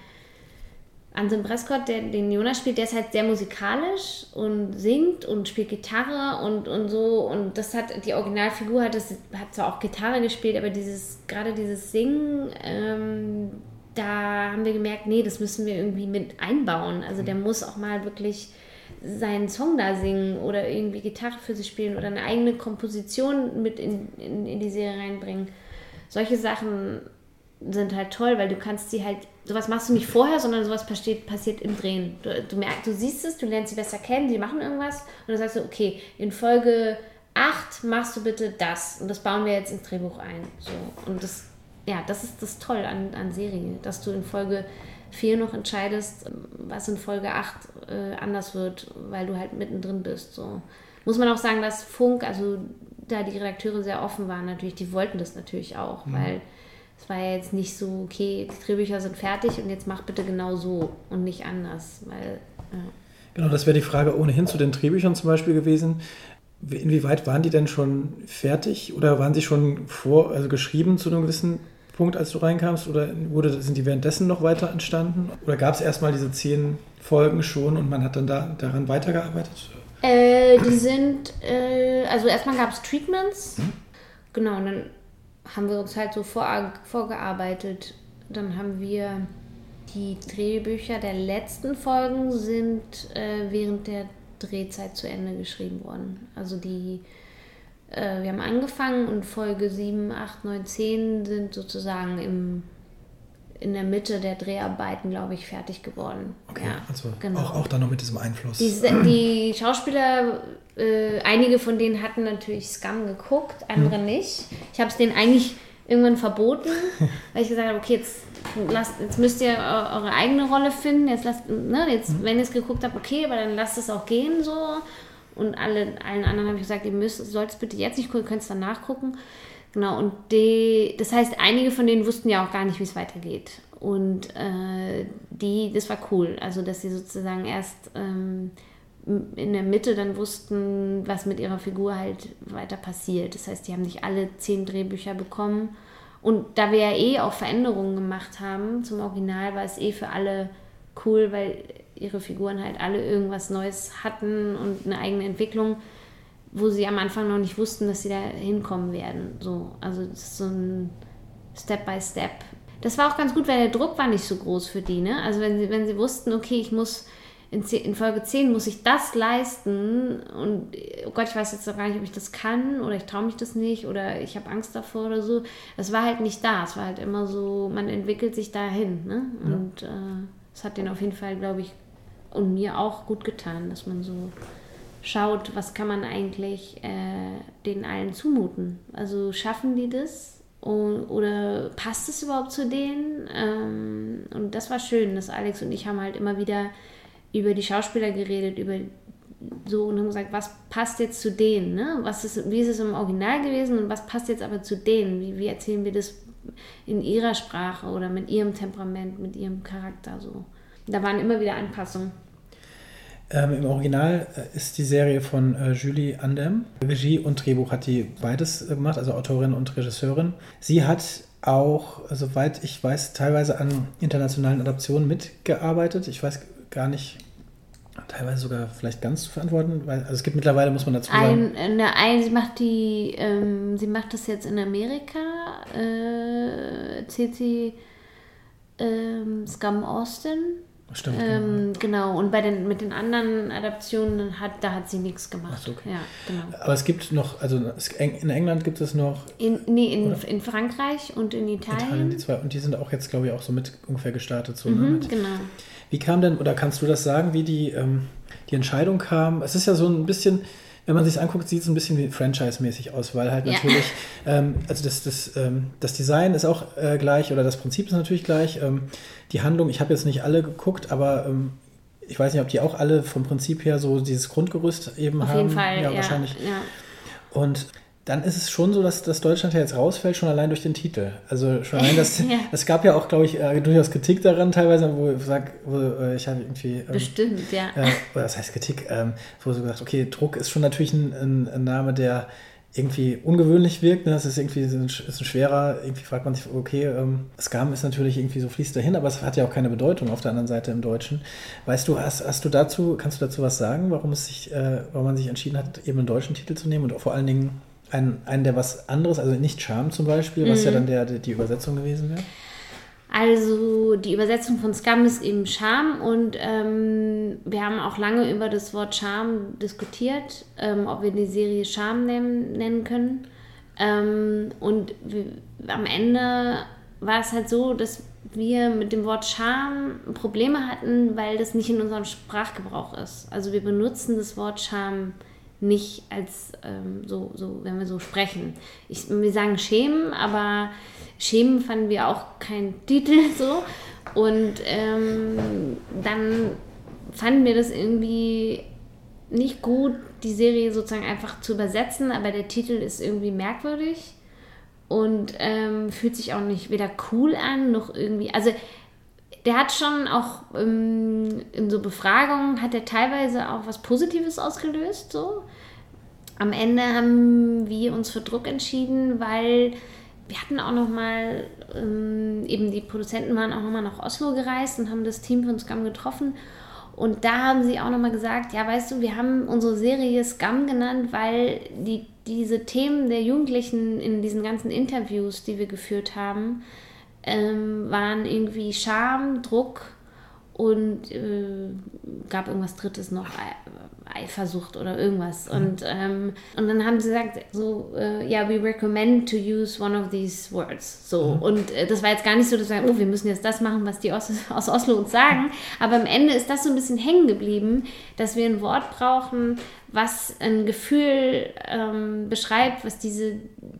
Anselm Baskott, der den Jonas spielt, der ist halt sehr musikalisch und singt und spielt Gitarre und, und so. Und das hat, die Originalfigur hat, das, hat zwar auch Gitarre gespielt, aber dieses, gerade dieses Singen, ähm, da haben wir gemerkt, nee, das müssen wir irgendwie mit einbauen. Also der muss auch mal wirklich seinen Song da singen oder irgendwie Gitarre für sich spielen oder eine eigene Komposition mit in, in, in die Serie reinbringen. Solche Sachen sind halt toll, weil du kannst sie halt, sowas machst du nicht vorher, sondern sowas passiert, passiert im Drehen. Du, du merkst, du siehst es, du lernst sie besser kennen, sie machen irgendwas und dann sagst du, okay, in Folge acht machst du bitte das und das bauen wir jetzt ins Drehbuch ein. So. Und das, ja, das ist das Toll an, an Serien, dass du in Folge vier noch entscheidest, was in Folge acht äh, anders wird, weil du halt mittendrin bist. So. Muss man auch sagen, dass Funk, also da die Redakteure sehr offen waren natürlich, die wollten das natürlich auch, mhm. weil es war ja jetzt nicht so, okay, die Drehbücher sind fertig und jetzt mach bitte genau so und nicht anders. Weil, ja. Genau, das wäre die Frage ohnehin zu den Drehbüchern zum Beispiel gewesen. Inwieweit waren die denn schon fertig oder waren sie schon vor, also geschrieben zu einem gewissen Punkt, als du reinkamst? Oder wurde, sind die währenddessen noch weiter entstanden? Oder gab es erstmal diese zehn Folgen schon und man hat dann da, daran weitergearbeitet? Äh, die sind, äh, also erstmal gab es Treatments. Hm? Genau, und dann haben wir uns halt so vor, vorgearbeitet. Dann haben wir die Drehbücher der letzten Folgen sind äh, während der Drehzeit zu Ende geschrieben worden. Also die, äh, wir haben angefangen und Folge sieben, acht, neun, zehn sind sozusagen im, in der Mitte der Dreharbeiten, glaube ich, fertig geworden. Okay, ja, also genau. auch, auch dann noch mit diesem Einfluss. Die, die Schauspieler, äh, einige von denen hatten natürlich Scum geguckt, andere hm. nicht. Ich habe es denen eigentlich irgendwann verboten, weil ich gesagt habe, okay, jetzt, lasst, jetzt müsst ihr eure eigene Rolle finden, jetzt lasst, ne, jetzt, wenn ihr es geguckt habt, okay, aber dann lasst es auch gehen so. Und alle, allen anderen habe ich gesagt, ihr müsst, sollt es bitte jetzt nicht gucken, ihr könnt es dann nachgucken. Genau, und die, das heißt, einige von denen wussten ja auch gar nicht, wie es weitergeht. Und äh, die, das war cool, also dass sie sozusagen erst ähm, in der Mitte dann wussten, was mit ihrer Figur halt weiter passiert. Das heißt, die haben nicht alle zehn Drehbücher bekommen. Und da wir ja eh auch Veränderungen gemacht haben zum Original, war es eh für alle cool, weil ihre Figuren halt alle irgendwas Neues hatten und eine eigene Entwicklung, wo sie am Anfang noch nicht wussten, dass sie da hinkommen werden. So, also das ist so ein Step-by-Step. Das war auch ganz gut, weil der Druck war nicht so groß für die, ne? Also wenn sie, wenn sie wussten, okay, ich muss in Folge zehn muss ich das leisten und oh Gott, ich weiß jetzt noch gar nicht, ob ich das kann oder ich traue mich das nicht oder ich habe Angst davor oder so. Das war halt nicht da. Es war halt immer so, man entwickelt sich dahin. Ne? Ja. Und äh, das hat denen auf jeden Fall, glaube ich, und mir auch gut getan, dass man so schaut, was kann man eigentlich äh, den allen zumuten. Also schaffen die das? Oder passt es überhaupt zu denen? Ähm, und das war schön, dass Alex und ich haben halt immer wieder über die Schauspieler geredet, über so und haben gesagt, was passt jetzt zu denen, ne? Was ist, wie ist es im Original gewesen und was passt jetzt aber zu denen? Wie, wie erzählen wir das in ihrer Sprache oder mit ihrem Temperament, mit ihrem Charakter so? Da waren immer wieder Anpassungen. Ähm, Im Original ist die Serie von äh, Julie Andem. Regie und Drehbuch hat die beides gemacht, also Autorin und Regisseurin. Sie hat auch, soweit ich weiß, teilweise an internationalen Adaptionen mitgearbeitet. Ich weiß gar nicht, teilweise sogar vielleicht ganz zu verantworten, weil also es gibt mittlerweile, muss man dazu sagen. Ein, ne, ein, sie macht die, ähm, sie macht das jetzt in Amerika, äh, zählt sie ähm, Scum Austin. Stimmt. Ähm, genau. genau, und bei den mit den anderen Adaptionen hat da hat sie nichts gemacht. Ach, okay. Ja, genau. Aber es gibt noch, also in England gibt es noch. In, nee, in, in Frankreich und in Italien. Italien die zwei, und die sind auch jetzt, glaube ich, auch so mit ungefähr gestartet. So, mhm, ne? Genau. Wie kam denn, oder kannst du das sagen, wie die, ähm, die Entscheidung kam? Es ist ja so ein bisschen, wenn man sich anguckt, sieht es ein bisschen wie franchise-mäßig aus, weil halt ja. natürlich, ähm, also das, das, ähm, das Design ist auch äh, gleich oder das Prinzip ist natürlich gleich. Ähm, die Handlung, ich habe jetzt nicht alle geguckt, aber ähm, ich weiß nicht, ob die auch alle vom Prinzip her so dieses Grundgerüst eben Auf haben. Auf jeden Fall, ja. ja wahrscheinlich. Ja. Und dann ist es schon so, dass, dass Deutschland ja jetzt rausfällt, schon allein durch den Titel. Also schon allein, dass, ja. es gab ja auch, glaube ich, äh, durchaus Kritik daran teilweise, wo ich sage, äh, ich habe irgendwie... Ähm, Bestimmt, ja. Äh, oder das heißt Kritik, ähm, wo so gesagt, okay, Druck ist schon natürlich ein, ein Name, der irgendwie ungewöhnlich wirkt. Ne? Das ist irgendwie ist ein, ist ein schwerer, irgendwie fragt man sich, okay, ähm, Skam ist natürlich irgendwie so, fließt dahin, aber es hat ja auch keine Bedeutung auf der anderen Seite im Deutschen. Weißt du, hast, hast du dazu, kannst du dazu was sagen, warum es sich, äh, warum man sich entschieden hat, eben einen deutschen Titel zu nehmen und auch vor allen Dingen Ein, ein, der was anderes, also nicht Charme zum Beispiel, was mm. ja dann der, die Übersetzung gewesen wäre? Also die Übersetzung von Scum ist eben Charme und ähm, wir haben auch lange über das Wort Charme diskutiert, ähm, ob wir die Serie Charme nennen, nennen können. Ähm, und wir, am Ende war es halt so, dass wir mit dem Wort Charme Probleme hatten, weil das nicht in unserem Sprachgebrauch ist. Also wir benutzen das Wort Charme nicht als ähm, so, so, wenn wir so sprechen. Ich, wir sagen schämen, aber schämen fanden wir auch keinen Titel so. Und ähm, dann fanden wir das irgendwie nicht gut, die Serie sozusagen einfach zu übersetzen, aber der Titel ist irgendwie merkwürdig und ähm, fühlt sich auch nicht weder cool an, noch irgendwie, also der hat schon auch ähm, in so Befragungen, hat er teilweise auch was Positives ausgelöst. So. Am Ende haben wir uns für Druck entschieden, weil wir hatten auch nochmal, ähm, eben die Produzenten waren auch nochmal nach Oslo gereist und haben das Team von Scum getroffen. Und da haben sie auch nochmal gesagt, ja weißt du, wir haben unsere Serie Scum genannt, weil die, diese Themen der Jugendlichen in diesen ganzen Interviews, die wir geführt haben, Ähm, waren irgendwie Scham, Druck und äh, gab irgendwas Drittes noch, Eifersucht oder irgendwas. Mhm. Und, ähm, und dann haben sie gesagt, so, ja, uh, yeah, we recommend to use one of these words. So. Mhm. Und äh, das war jetzt gar nicht so, dass wir sagen, oh, wir müssen jetzt das machen, was die aus, aus Oslo uns sagen. Aber am Ende ist das so ein bisschen hängen geblieben, dass wir ein Wort brauchen, was ein Gefühl ähm, beschreibt, was diese,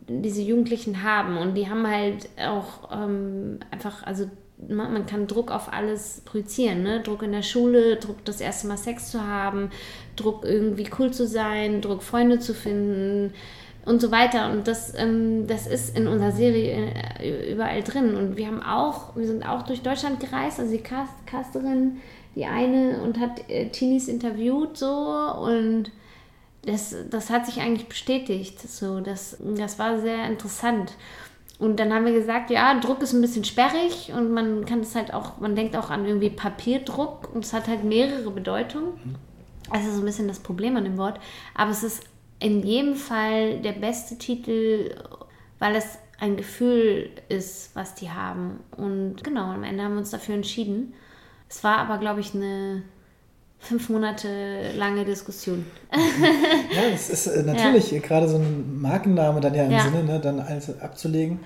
diese Jugendlichen haben. Und die haben halt auch ähm, einfach, also man kann Druck auf alles projizieren, ne? Druck in der Schule, Druck das erste Mal Sex zu haben, Druck irgendwie cool zu sein, Druck Freunde zu finden und so weiter. Und das, ähm, das ist in unserer Serie überall drin. Und wir haben auch, wir sind auch durch Deutschland gereist, also die Cast, Casterin, die eine, und hat äh, Teenies interviewt so, und das, das hat sich eigentlich bestätigt. So, das, das war sehr interessant. Und dann haben wir gesagt, ja, Druck ist ein bisschen sperrig und man kann es halt auch, man denkt auch an irgendwie Papierdruck und es hat halt mehrere Bedeutungen. Also so ein bisschen das Problem an dem Wort. Aber es ist in jedem Fall der beste Titel, weil es ein Gefühl ist, was die haben. Und genau, am Ende haben wir uns dafür entschieden. Es war aber, glaube ich, eine fünf Monate lange Diskussion. Ja, es ist natürlich ja. gerade so ein Markenname dann ja im ja. Sinne, ne, dann alles abzulegen,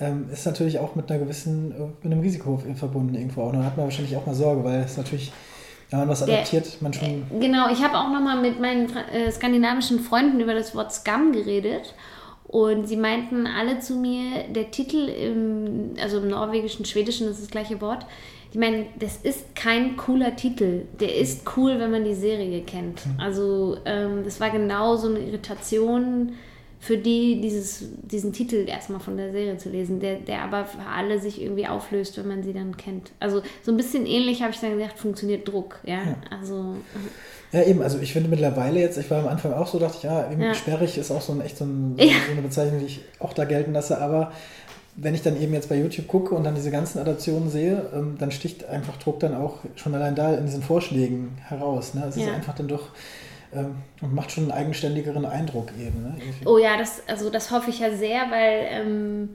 ähm, ist natürlich auch mit einer gewissen, mit einem Risiko verbunden irgendwo auch. Da hat man wahrscheinlich auch mal Sorge, weil es natürlich, wenn man was adaptiert, man schon... Genau, ich habe auch nochmal mit meinen äh, skandinavischen Freunden über das Wort Skam geredet. Und sie meinten alle zu mir, der Titel, im, also im norwegischen, schwedischen ist das gleiche Wort. Ich meine, das ist kein cooler Titel. Der ist cool, wenn man die Serie kennt. Also ähm, das war genau so eine Irritation für die, dieses, diesen Titel erstmal von der Serie zu lesen, der, der aber für alle sich irgendwie auflöst, wenn man sie dann kennt. Also so ein bisschen ähnlich, habe ich dann gesagt, funktioniert Druck. Ja, ja. Also... Ja, eben, also ich finde mittlerweile jetzt, ich war am Anfang auch so, dachte ich, ja, eben ja. sperrig ist auch so, ein, echt so, ein, so, ja. so eine Bezeichnung, die ich auch da gelten lasse, aber wenn ich dann eben jetzt bei YouTube gucke und dann diese ganzen Adaptionen sehe, dann sticht einfach Druck dann auch schon allein da in diesen Vorschlägen heraus, ne? Es ja. ist einfach dann doch, und macht schon einen eigenständigeren Eindruck eben, ne? Irgendwie. Oh ja, das, also das hoffe ich ja sehr, weil... Ähm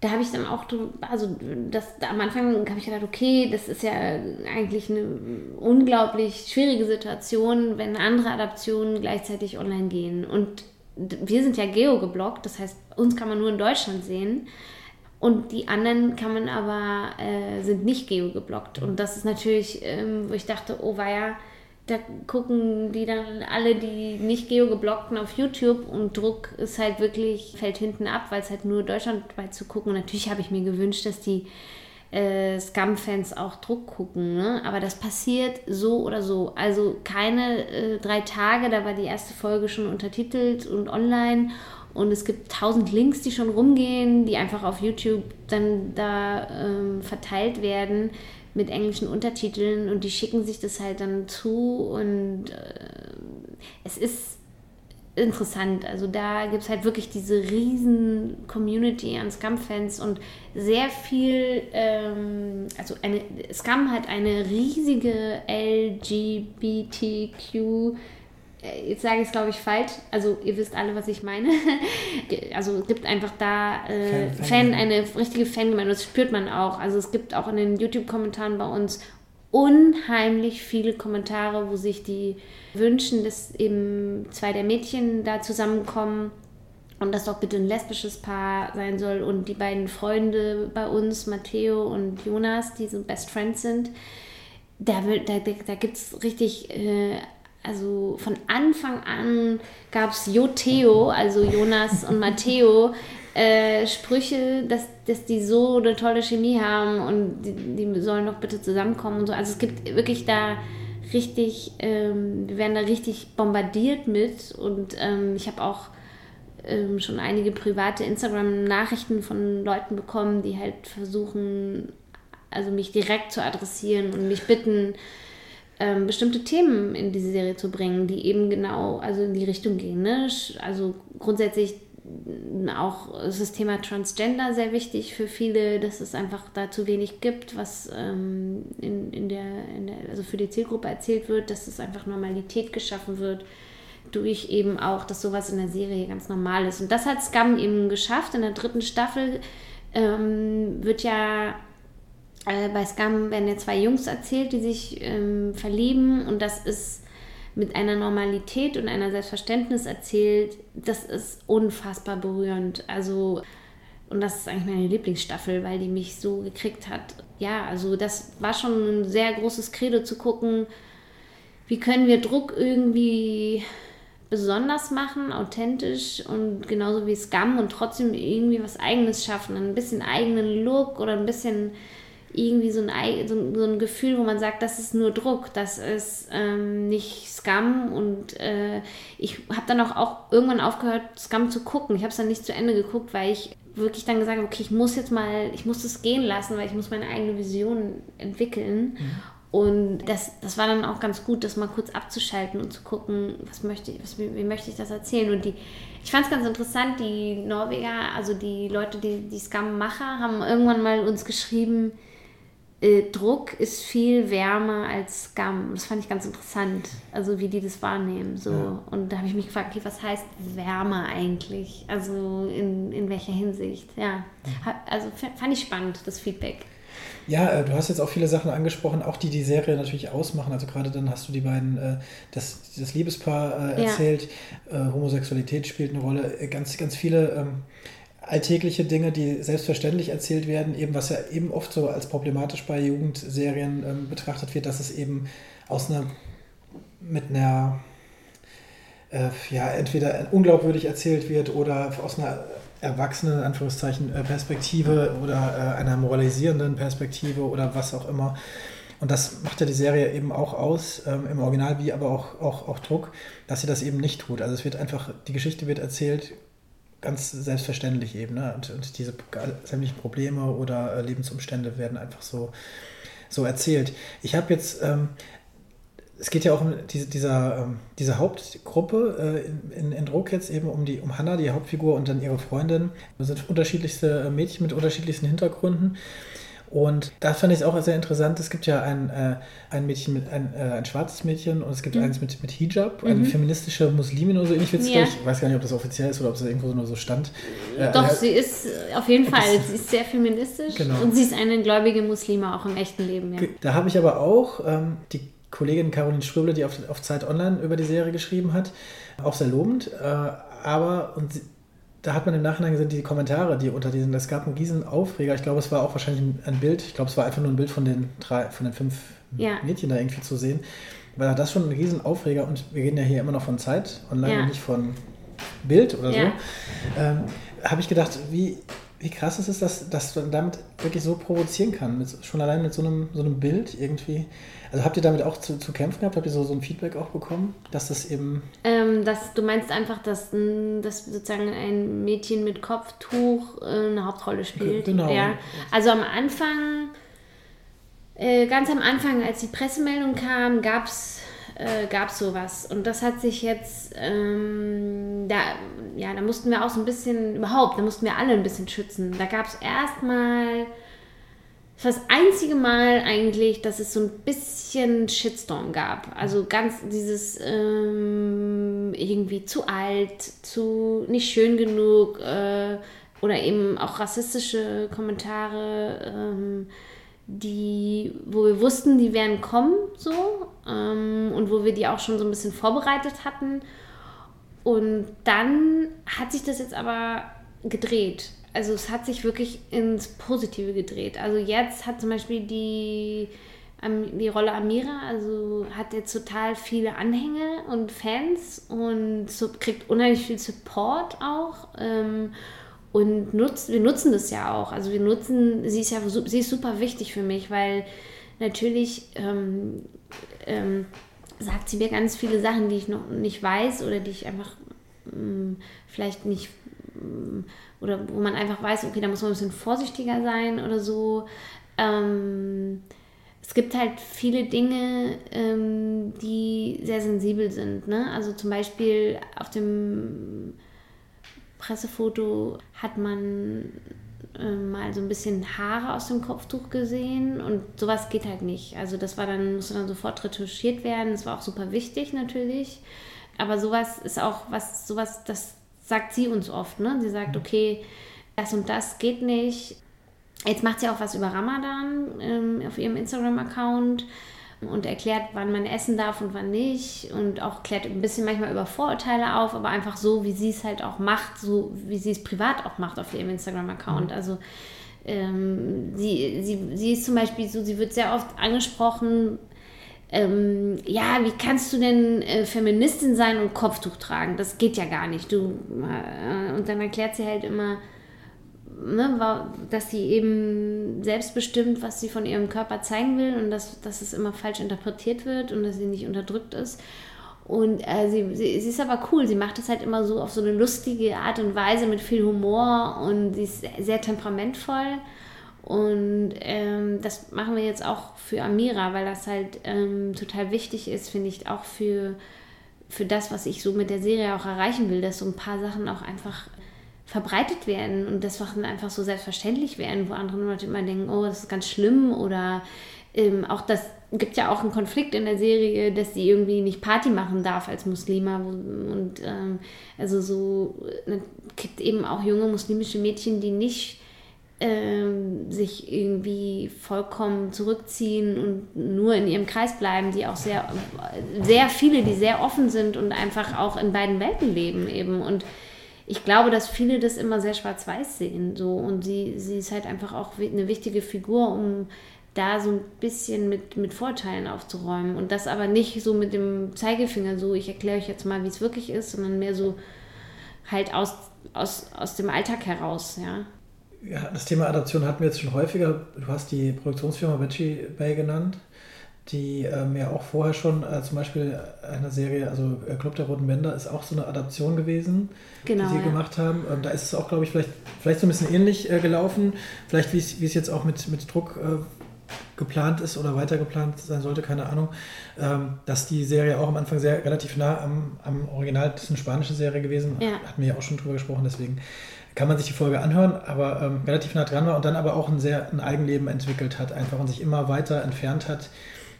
Da habe ich dann auch, also das, da am Anfang habe ich gedacht, okay, das ist ja eigentlich eine unglaublich schwierige Situation, wenn andere Adaptionen gleichzeitig online gehen. Und wir sind ja geo-geblockt, das heißt, uns kann man nur in Deutschland sehen. Und die anderen kann man aber, äh, sind nicht geo-geblockt. Und das ist natürlich, ähm, wo ich dachte, oh weia, da gucken die dann alle, die nicht geo-geblockten, auf YouTube, und Druck ist halt wirklich, fällt hinten ab, weil es halt nur deutschlandweit zu gucken. Und natürlich habe ich mir gewünscht, dass die äh, Scum-Fans auch Druck gucken, ne? Aber das passiert so oder so. Also keine äh, drei Tage, da war die erste Folge schon untertitelt und online. Und es gibt tausend Links, die schon rumgehen, die einfach auf YouTube dann da ähm, verteilt werden, mit englischen Untertiteln, und die schicken sich das halt dann zu, und äh, es ist interessant. Also da gibt es halt wirklich diese riesen Community an Scum-Fans und sehr viel, ähm, also eine, Scum hat eine riesige L G B T Q, jetzt sage ich es glaube ich falsch, also ihr wisst alle, was ich meine, also es gibt einfach da äh, Fan, Fan, Fan, eine richtige Fangemeinde, das spürt man auch, also es gibt auch in den YouTube-Kommentaren bei uns unheimlich viele Kommentare, wo sich die wünschen, dass eben zwei der Mädchen da zusammenkommen und das doch bitte ein lesbisches Paar sein soll, und die beiden Freunde bei uns, Matteo und Jonas, die so Best Friends sind, da, da, da gibt es richtig... Äh, Also von Anfang an gab es Joteo, also Jonas und Matteo, äh, Sprüche, dass, dass die so eine tolle Chemie haben und die, die sollen doch bitte zusammenkommen und so. Also es gibt wirklich da richtig, ähm, wir werden da richtig bombardiert mit, und ähm, ich habe auch ähm, schon einige private Instagram-Nachrichten von Leuten bekommen, die halt versuchen, also mich direkt zu adressieren und mich bitten, Ähm, bestimmte Themen in diese Serie zu bringen, die eben genau also in die Richtung gehen. Ne? Also grundsätzlich auch ist das Thema Transgender sehr wichtig für viele, dass es einfach da zu wenig gibt, was ähm, in, in der, in der, also für die Zielgruppe erzählt wird, dass es einfach Normalität geschaffen wird, durch eben auch, dass sowas in der Serie ganz normal ist. Und das hat Scum eben geschafft. In der dritten Staffel ähm, wird ja äh, bei Skam werden ja zwei Jungs erzählt, die sich ähm, verlieben, und das ist mit einer Normalität und einer Selbstverständnis erzählt, das ist unfassbar berührend. Also, und das ist eigentlich meine Lieblingsstaffel, weil die mich so gekriegt hat. Ja, also das war schon ein sehr großes Credo, zu gucken, wie können wir Druck irgendwie besonders machen, authentisch und genauso wie Skam, und trotzdem irgendwie was Eigenes schaffen, ein bisschen eigenen Look oder ein bisschen irgendwie so ein, so ein, so ein Gefühl, wo man sagt, das ist nur Druck, das ist ähm, nicht Skam. Und äh, ich habe dann auch, auch irgendwann aufgehört, Skam zu gucken. Ich habe es dann nicht zu Ende geguckt, weil ich wirklich dann gesagt habe, okay, ich muss jetzt mal, ich muss das gehen lassen, weil ich muss meine eigene Vision entwickeln. Mhm. Und das, das war dann auch ganz gut, das mal kurz abzuschalten und zu gucken, was möchte ich, was, wie möchte ich das erzählen. Und die, ich fand es ganz interessant, die Norweger, also die Leute, die, die Skam-Macher, haben irgendwann mal uns geschrieben, äh, Druck ist viel wärmer als Skam. Das fand ich ganz interessant, also wie die das wahrnehmen. So. Ja. Und da habe ich mich gefragt, okay, was heißt wärmer eigentlich? Also in, in welcher Hinsicht? Ja, also fand ich spannend, das Feedback. Ja, du hast jetzt auch viele Sachen angesprochen, auch die die Serie natürlich ausmachen. Also gerade dann hast du die beiden, das, das Liebespaar erzählt, ja. Homosexualität spielt eine Rolle, ganz, ganz viele alltägliche Dinge, die selbstverständlich erzählt werden, eben was ja eben oft so als problematisch bei Jugendserien betrachtet wird, dass es eben aus einer, mit einer, ja, entweder unglaubwürdig erzählt wird oder aus einer erwachsenen, in Anführungszeichen, Perspektive oder einer moralisierenden Perspektive oder was auch immer. Und das macht ja die Serie eben auch aus, ähm, im Original wie aber auch, auch, auch Druck, dass sie das eben nicht tut. Also es wird einfach, die Geschichte wird erzählt, ganz selbstverständlich eben. Ne? Und, und diese sämtlichen Probleme oder äh, Lebensumstände werden einfach so, so erzählt. Ich habe jetzt... Ähm, Es geht ja auch um diese, dieser, diese Hauptgruppe äh, in, in Druck jetzt eben um, die, um Hannah, die Hauptfigur, und dann ihre Freundin. Das sind unterschiedlichste Mädchen mit unterschiedlichsten Hintergründen. Und da fand ich es auch sehr interessant. Es gibt ja ein, äh, ein Mädchen, mit, ein, äh, ein schwarzes Mädchen, und es gibt mhm. eins mit, mit Hijab, mhm. eine feministische Muslimin oder so ähnlich. Ja. Ich weiß gar nicht, ob das offiziell ist oder ob es irgendwo nur so stand. Äh, Doch, äh, sie ist auf jeden Fall, das, sie ist sehr feministisch, genau. Und sie ist eine gläubige Muslima, auch im echten Leben. Ja. Da habe ich aber auch ähm, die Kollegin Caroline Schröble, die auf, auf Zeit Online über die Serie geschrieben hat, auch sehr lobend, äh, aber und sie, da hat man im Nachhinein gesehen, die Kommentare, die unter diesen, es gab einen riesen Aufreger, ich glaube, es war auch wahrscheinlich ein Bild, ich glaube, es war einfach nur ein Bild von den drei, von den fünf ja. Mädchen da irgendwie zu sehen, war das schon ein riesen Aufreger, und wir reden ja hier immer noch von Zeit Online ja. und nicht von Bild oder ja. so, ähm, habe ich gedacht, wie... Wie krass ist es, dass, dass man damit wirklich so provozieren kann, mit, schon allein mit so einem, so einem Bild irgendwie. Also habt ihr damit auch zu, zu kämpfen gehabt? Habt ihr so, so ein Feedback auch bekommen, dass das eben... Ähm, dass, du meinst einfach, dass, dass sozusagen ein Mädchen mit Kopftuch eine Hauptrolle spielt? Genau. Ja. Also am Anfang, äh, ganz am Anfang, als die Pressemeldung kam, gab es... Äh, gab es sowas, und das hat sich jetzt ähm, da, ja, da mussten wir auch so ein bisschen, überhaupt, da mussten wir alle ein bisschen schützen. Da gab es erstmal, das war das einzige Mal eigentlich, dass es so ein bisschen Shitstorm gab, also ganz dieses ähm, irgendwie zu alt, zu nicht schön genug äh, oder eben auch rassistische Kommentare, ähm, die, wo wir wussten, die werden kommen, so, ähm, und wo wir die auch schon so ein bisschen vorbereitet hatten. Und dann hat sich das jetzt aber gedreht. Also es hat sich wirklich ins Positive gedreht. Also jetzt hat zum Beispiel die, die Rolle Amira, also hat jetzt total viele Anhänger und Fans und so, kriegt unheimlich viel Support auch. Ähm, Und nutz, wir nutzen das ja auch. Also wir nutzen, sie ist ja sie ist super wichtig für mich, weil natürlich ähm, ähm, sagt sie mir ganz viele Sachen, die ich noch nicht weiß oder die ich einfach ähm, vielleicht nicht, ähm, oder wo man einfach weiß, okay, da muss man ein bisschen vorsichtiger sein oder so. Ähm, es gibt halt viele Dinge, ähm, die sehr sensibel sind, ne? Also zum Beispiel auf dem... Pressefoto hat man äh, mal so ein bisschen Haare aus dem Kopftuch gesehen, und sowas geht halt nicht. Also das war dann, musste dann sofort retuschiert werden. Das war auch super wichtig natürlich. Aber sowas ist auch was, sowas, das sagt sie uns oft, ne? Sie sagt, okay, das und das geht nicht. Jetzt macht sie auch was über Ramadan ähm, auf ihrem Instagram-Account und erklärt, wann man essen darf und wann nicht, und auch klärt ein bisschen manchmal über Vorurteile auf, aber einfach so, wie sie es halt auch macht, so wie sie es privat auch macht auf ihrem Instagram-Account. Also ähm, sie, sie, sie ist zum Beispiel so, sie wird sehr oft angesprochen, Ähm, ja, wie kannst du denn äh, Feministin sein und Kopftuch tragen? Das geht ja gar nicht. Du, äh, und dann erklärt sie halt immer, ne, dass sie eben selbstbestimmt, was sie von ihrem Körper zeigen will, und dass, dass es immer falsch interpretiert wird und dass sie nicht unterdrückt ist. Und äh, sie, sie, sie ist aber cool. Sie macht das halt immer so auf so eine lustige Art und Weise mit viel Humor, und sie ist sehr temperamentvoll. Und ähm, das machen wir jetzt auch für Amira, weil das halt ähm, total wichtig ist, finde ich, auch für, für das, was ich so mit der Serie auch erreichen will, dass so ein paar Sachen auch einfach verbreitet werden und dass Sachen einfach so selbstverständlich werden, wo andere Leute immer denken, oh, das ist ganz schlimm, oder ähm, auch das gibt ja auch einen Konflikt in der Serie, dass sie irgendwie nicht Party machen darf als Muslima, und ähm, also so gibt eben auch junge muslimische Mädchen, die nicht sich irgendwie vollkommen zurückziehen und nur in ihrem Kreis bleiben, die auch sehr, sehr viele, die sehr offen sind und einfach auch in beiden Welten leben eben. Und ich glaube, dass viele das immer sehr schwarz-weiß sehen. So. Und sie, sie ist halt einfach auch eine wichtige Figur, um da so ein bisschen mit, mit Vorurteilen aufzuräumen. Und das aber nicht so mit dem Zeigefinger, so ich erkläre euch jetzt mal, wie es wirklich ist, sondern mehr so halt aus, aus, aus dem Alltag heraus, ja. Ja, das Thema Adaption hatten wir jetzt schon häufiger. Du hast die Produktionsfirma Bentley Bay genannt, die ähm, ja auch vorher schon äh, zum Beispiel eine Serie, also Club der Roten Bänder, ist auch so eine Adaption gewesen, genau, die sie ja. gemacht haben. Ähm, da ist es auch, glaube ich, vielleicht, vielleicht so ein bisschen ähnlich äh, gelaufen. Vielleicht, wie es jetzt auch mit, mit Druck äh, geplant ist oder weiter geplant sein sollte, keine Ahnung, ähm, dass die Serie auch am Anfang sehr relativ nah am, am Original, das ist eine spanische Serie gewesen, ja. Hatten wir ja auch schon drüber gesprochen, deswegen kann man sich die Folge anhören, aber ähm, relativ nah dran war und dann aber auch ein sehr ein Eigenleben entwickelt hat einfach und sich immer weiter entfernt hat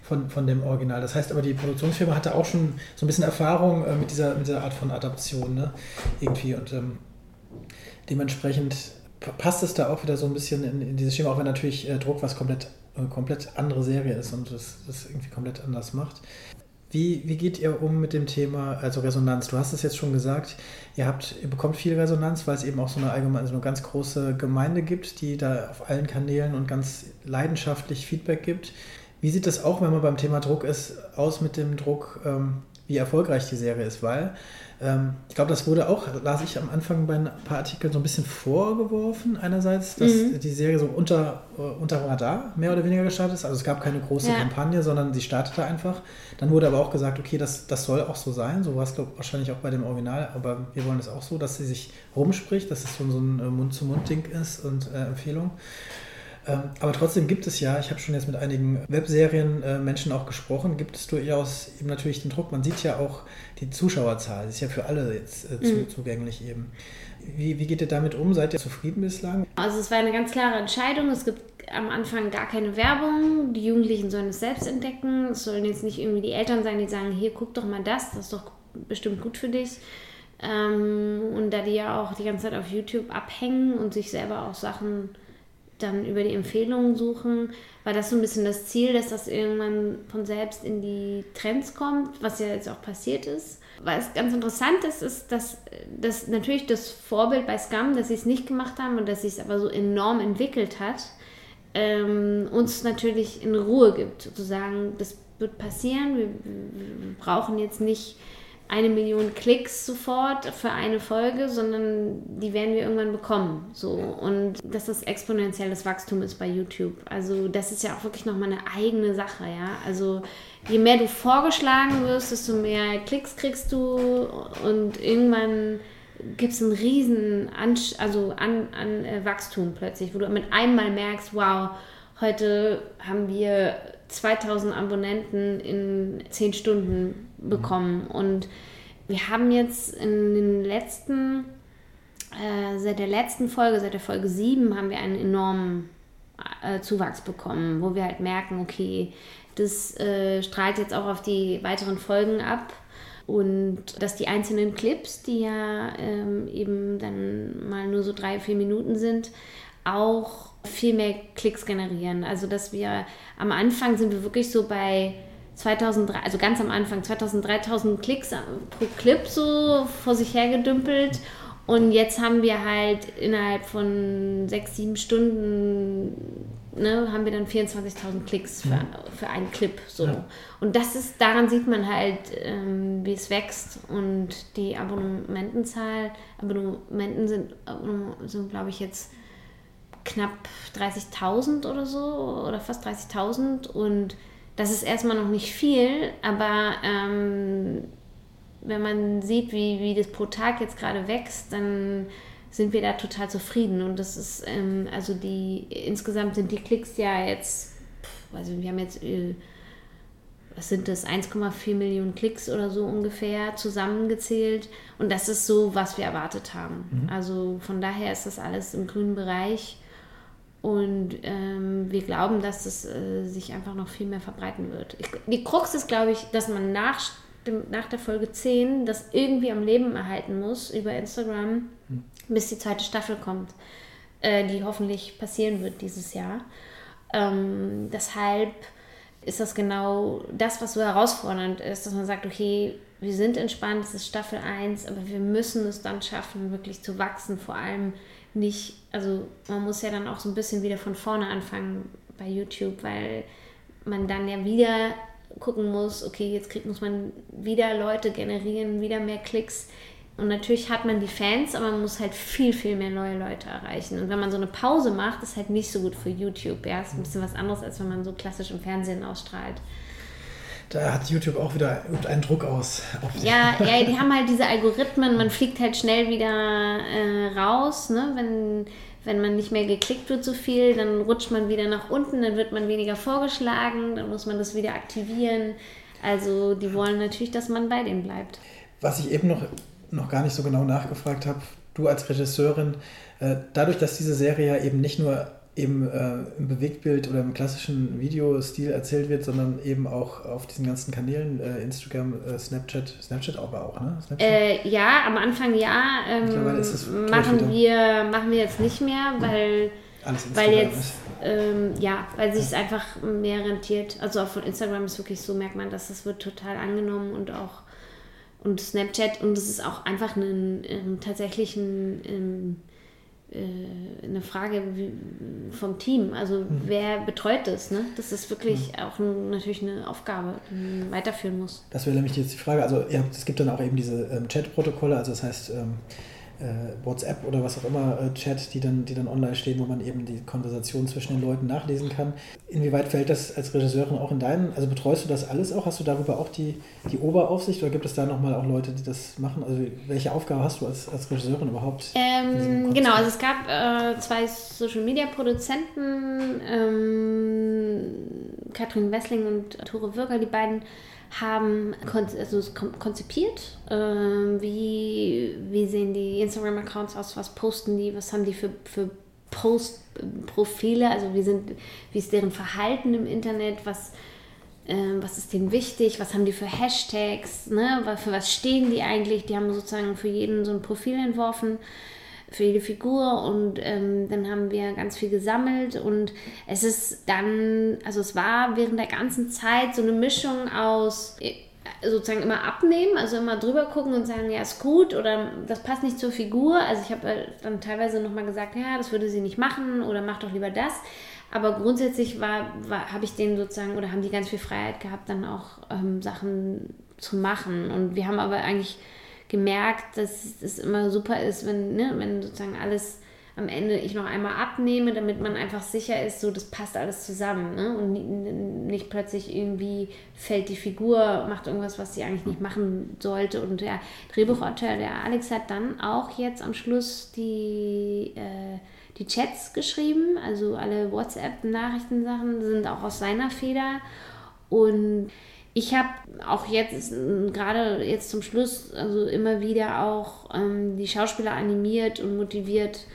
von, von dem Original. Das heißt aber, die Produktionsfirma hatte auch schon so ein bisschen Erfahrung äh, mit, dieser, mit dieser Art von Adaption, ne? Irgendwie, und ähm, dementsprechend passt es da auch wieder so ein bisschen in, in dieses Schema, auch wenn natürlich äh, Druck was komplett, äh, komplett andere Serie ist und das, das irgendwie komplett anders macht. Wie, wie geht ihr um mit dem Thema, also Resonanz? Du hast es jetzt schon gesagt, ihr habt, ihr bekommt viel Resonanz, weil es eben auch so eine allgemeine, so eine ganz große Gemeinde gibt, die da auf allen Kanälen und ganz leidenschaftlich Feedback gibt. Wie sieht das auch, wenn man beim Thema Druck ist, aus mit dem Druck, ähm, wie erfolgreich die Serie ist? Weil ähm, ich glaube, das wurde auch, las ich am Anfang bei ein paar Artikeln, so ein bisschen vorgeworfen einerseits, dass mhm. die Serie so unter, äh, unter Radar mehr oder weniger gestartet ist. Also es gab keine große ja. Kampagne, sondern sie startete einfach. Dann wurde aber auch gesagt, okay, das, das soll auch so sein. So war es, glaube ich, wahrscheinlich auch bei dem Original. Aber wir wollen es auch so, dass sie sich rumspricht, dass es so, so ein Mund-zu-Mund-Ding ist und äh, Empfehlung. Aber trotzdem gibt es ja, ich habe schon jetzt mit einigen Webserien-Menschen auch gesprochen, gibt es durchaus eben natürlich den Druck. Man sieht ja auch die Zuschauerzahl, das ist ja für alle jetzt äh, zu, mhm. zugänglich eben. Wie, wie geht ihr damit um? Seid ihr zufrieden bislang? Also es war eine ganz klare Entscheidung. Es gibt am Anfang gar keine Werbung. Die Jugendlichen sollen es selbst entdecken. Es sollen jetzt nicht irgendwie die Eltern sein, die sagen, hier, guck doch mal das, das ist doch bestimmt gut für dich. Ähm, und da die ja auch die ganze Zeit auf YouTube abhängen und sich selber auch Sachen dann über die Empfehlungen suchen, war das so ein bisschen das Ziel, dass das irgendwann von selbst in die Trends kommt, was ja jetzt auch passiert ist. Was ganz interessant ist, ist, dass, dass natürlich das Vorbild bei Scum, dass sie es nicht gemacht haben und dass sie es aber so enorm entwickelt hat, ähm, uns natürlich in Ruhe gibt, sozusagen, das wird passieren, wir, wir brauchen jetzt nicht eine Million Klicks sofort für eine Folge, sondern die werden wir irgendwann bekommen. So. Und dass das exponentielles Wachstum ist bei YouTube. Also das ist ja auch wirklich nochmal eine eigene Sache, ja. Also je mehr du vorgeschlagen wirst, desto mehr Klicks kriegst du und irgendwann gibt es ein riesen Ansch- also an, an äh, Wachstum plötzlich, wo du mit einmal merkst, wow, heute haben wir zweitausend Abonnenten in zehn Stunden bekommen. Und wir haben jetzt in den letzten, äh, seit der letzten Folge, seit der Folge sieben, haben wir einen enormen äh, Zuwachs bekommen, wo wir halt merken, okay, das äh, strahlt jetzt auch auf die weiteren Folgen ab. Und dass die einzelnen Clips, die ja ähm, eben dann mal nur so drei, vier Minuten sind, auch viel mehr Klicks generieren. Also dass wir am Anfang sind wir wirklich so bei zweitausenddrei, also ganz am Anfang zweitausend, dreitausend Klicks pro Clip so vor sich hergedümpelt. Und jetzt haben wir halt innerhalb von sechs, sieben Stunden, ne, haben wir dann vierundzwanzigtausend Klicks für, ja. für einen Clip. So. Ja. Und das ist, daran sieht man halt, ähm, wie es wächst. Und die Abonnementenzahl, Abonnementen sind, sind glaube ich, jetzt knapp dreißigtausend oder so, oder fast dreißigtausend. Und das ist erstmal noch nicht viel, aber ähm, wenn man sieht, wie, wie das pro Tag jetzt gerade wächst, dann sind wir da total zufrieden. Und das ist, ähm, also die, insgesamt sind die Klicks ja jetzt, also wir haben jetzt, äh, was sind das, eins Komma vier Millionen Klicks oder so ungefähr zusammengezählt. Und das ist so, was wir erwartet haben. Mhm. Also von daher ist das alles im grünen Bereich. Und ähm, wir glauben, dass es äh, sich einfach noch viel mehr verbreiten wird. Ich, die Krux ist, glaube ich, dass man nach nach der Folge zehn das irgendwie am Leben erhalten muss über Instagram, bis die zweite Staffel kommt, äh, die hoffentlich passieren wird dieses Jahr. Ähm, deshalb ist das genau das, was so herausfordernd ist, dass man sagt, okay, wir sind entspannt, es ist Staffel eins, aber wir müssen es dann schaffen, wirklich zu wachsen, vor allem nicht, also man muss ja dann auch so ein bisschen wieder von vorne anfangen bei YouTube, weil man dann ja wieder gucken muss, okay, jetzt krieg, muss man wieder Leute generieren, wieder mehr Klicks. Und natürlich hat man die Fans, aber man muss halt viel, viel mehr neue Leute erreichen. Und wenn man so eine Pause macht, ist halt nicht so gut für YouTube. Ja, ist ein bisschen was anderes, als wenn man so klassisch im Fernsehen ausstrahlt. Da hat YouTube auch wieder einen Druck aus. Ja, ja, die haben halt diese Algorithmen, man fliegt halt schnell wieder äh, raus, ne? Wenn, wenn man nicht mehr geklickt wird so viel, dann rutscht man wieder nach unten, dann wird man weniger vorgeschlagen, dann muss man das wieder aktivieren. Also die wollen natürlich, dass man bei denen bleibt. Was ich eben noch, noch gar nicht so genau nachgefragt habe, du als Regisseurin, äh, dadurch, dass diese Serie ja eben nicht nur eben äh, im Bewegtbild oder im klassischen Videostil erzählt wird, sondern eben auch auf diesen ganzen Kanälen, äh, Instagram, äh, Snapchat, Snapchat aber auch, ne? Snapchat? Äh, ja, am Anfang ja, ähm, ist das machen, wir, machen wir jetzt nicht mehr, weil, alles weil jetzt, ähm, ja, weil sich es einfach mehr rentiert. Also auch von Instagram ist wirklich so, merkt man, dass das wird total angenommen und auch und Snapchat und es ist auch einfach ein, ähm, tatsächlich ein, ähm, eine Frage vom Team, also mhm. wer betreut das, ne? Das ist wirklich mhm. auch ein, natürlich eine Aufgabe, die man weiterführen muss. Das wäre nämlich jetzt die Frage, also ihr habt, es gibt dann auch eben diese ähm, Chat-Protokolle, also das heißt ähm, äh, WhatsApp oder was auch immer, äh, Chat, die dann, die dann online stehen, wo man eben die Konversation zwischen den Leuten nachlesen kann. Inwieweit fällt das als Regisseurin auch in deinen, also betreust du das alles auch? Hast du darüber auch die, die Oberaufsicht oder gibt es da nochmal auch Leute, die das machen? Also welche Aufgabe hast du als, als Regisseurin überhaupt? Ähm, genau, also es gab äh, zwei Social-Media-Produzenten, ähm, Katrin Wessling und Tore Wirker, die beiden haben kon- also konzipiert, äh, wie, wie sehen die Instagram-Accounts aus, was posten die, was haben die für, für Post-Profile, also wie, sind, wie ist deren Verhalten im Internet, was, äh, was ist denen wichtig, was haben die für Hashtags, ne? Für was stehen die eigentlich, die haben sozusagen für jeden so ein Profil entworfen, für jede Figur und ähm, dann haben wir ganz viel gesammelt und es ist dann, also es war während der ganzen Zeit so eine Mischung aus sozusagen immer abnehmen, also immer drüber gucken und sagen, ja, ist gut oder das passt nicht zur Figur. Also ich habe dann teilweise nochmal gesagt, ja, das würde sie nicht machen oder mach doch lieber das. Aber grundsätzlich war, war habe ich denen sozusagen, oder haben die ganz viel Freiheit gehabt, dann auch ähm, Sachen zu machen. Und wir haben aber eigentlich gemerkt, dass es immer super ist, wenn, ne, wenn sozusagen alles am Ende ich noch einmal abnehme, damit man einfach sicher ist, so das passt alles zusammen, ne? Und nicht plötzlich irgendwie fällt die Figur, macht irgendwas, was sie eigentlich nicht machen sollte. Und der Drehbuchautor, der Alex, hat dann auch jetzt am Schluss die, äh, die Chats geschrieben, also alle WhatsApp-Nachrichtensachen sind auch aus seiner Feder. Und ich habe auch jetzt, gerade jetzt zum Schluss, also immer wieder auch ähm, die Schauspieler animiert und motiviert,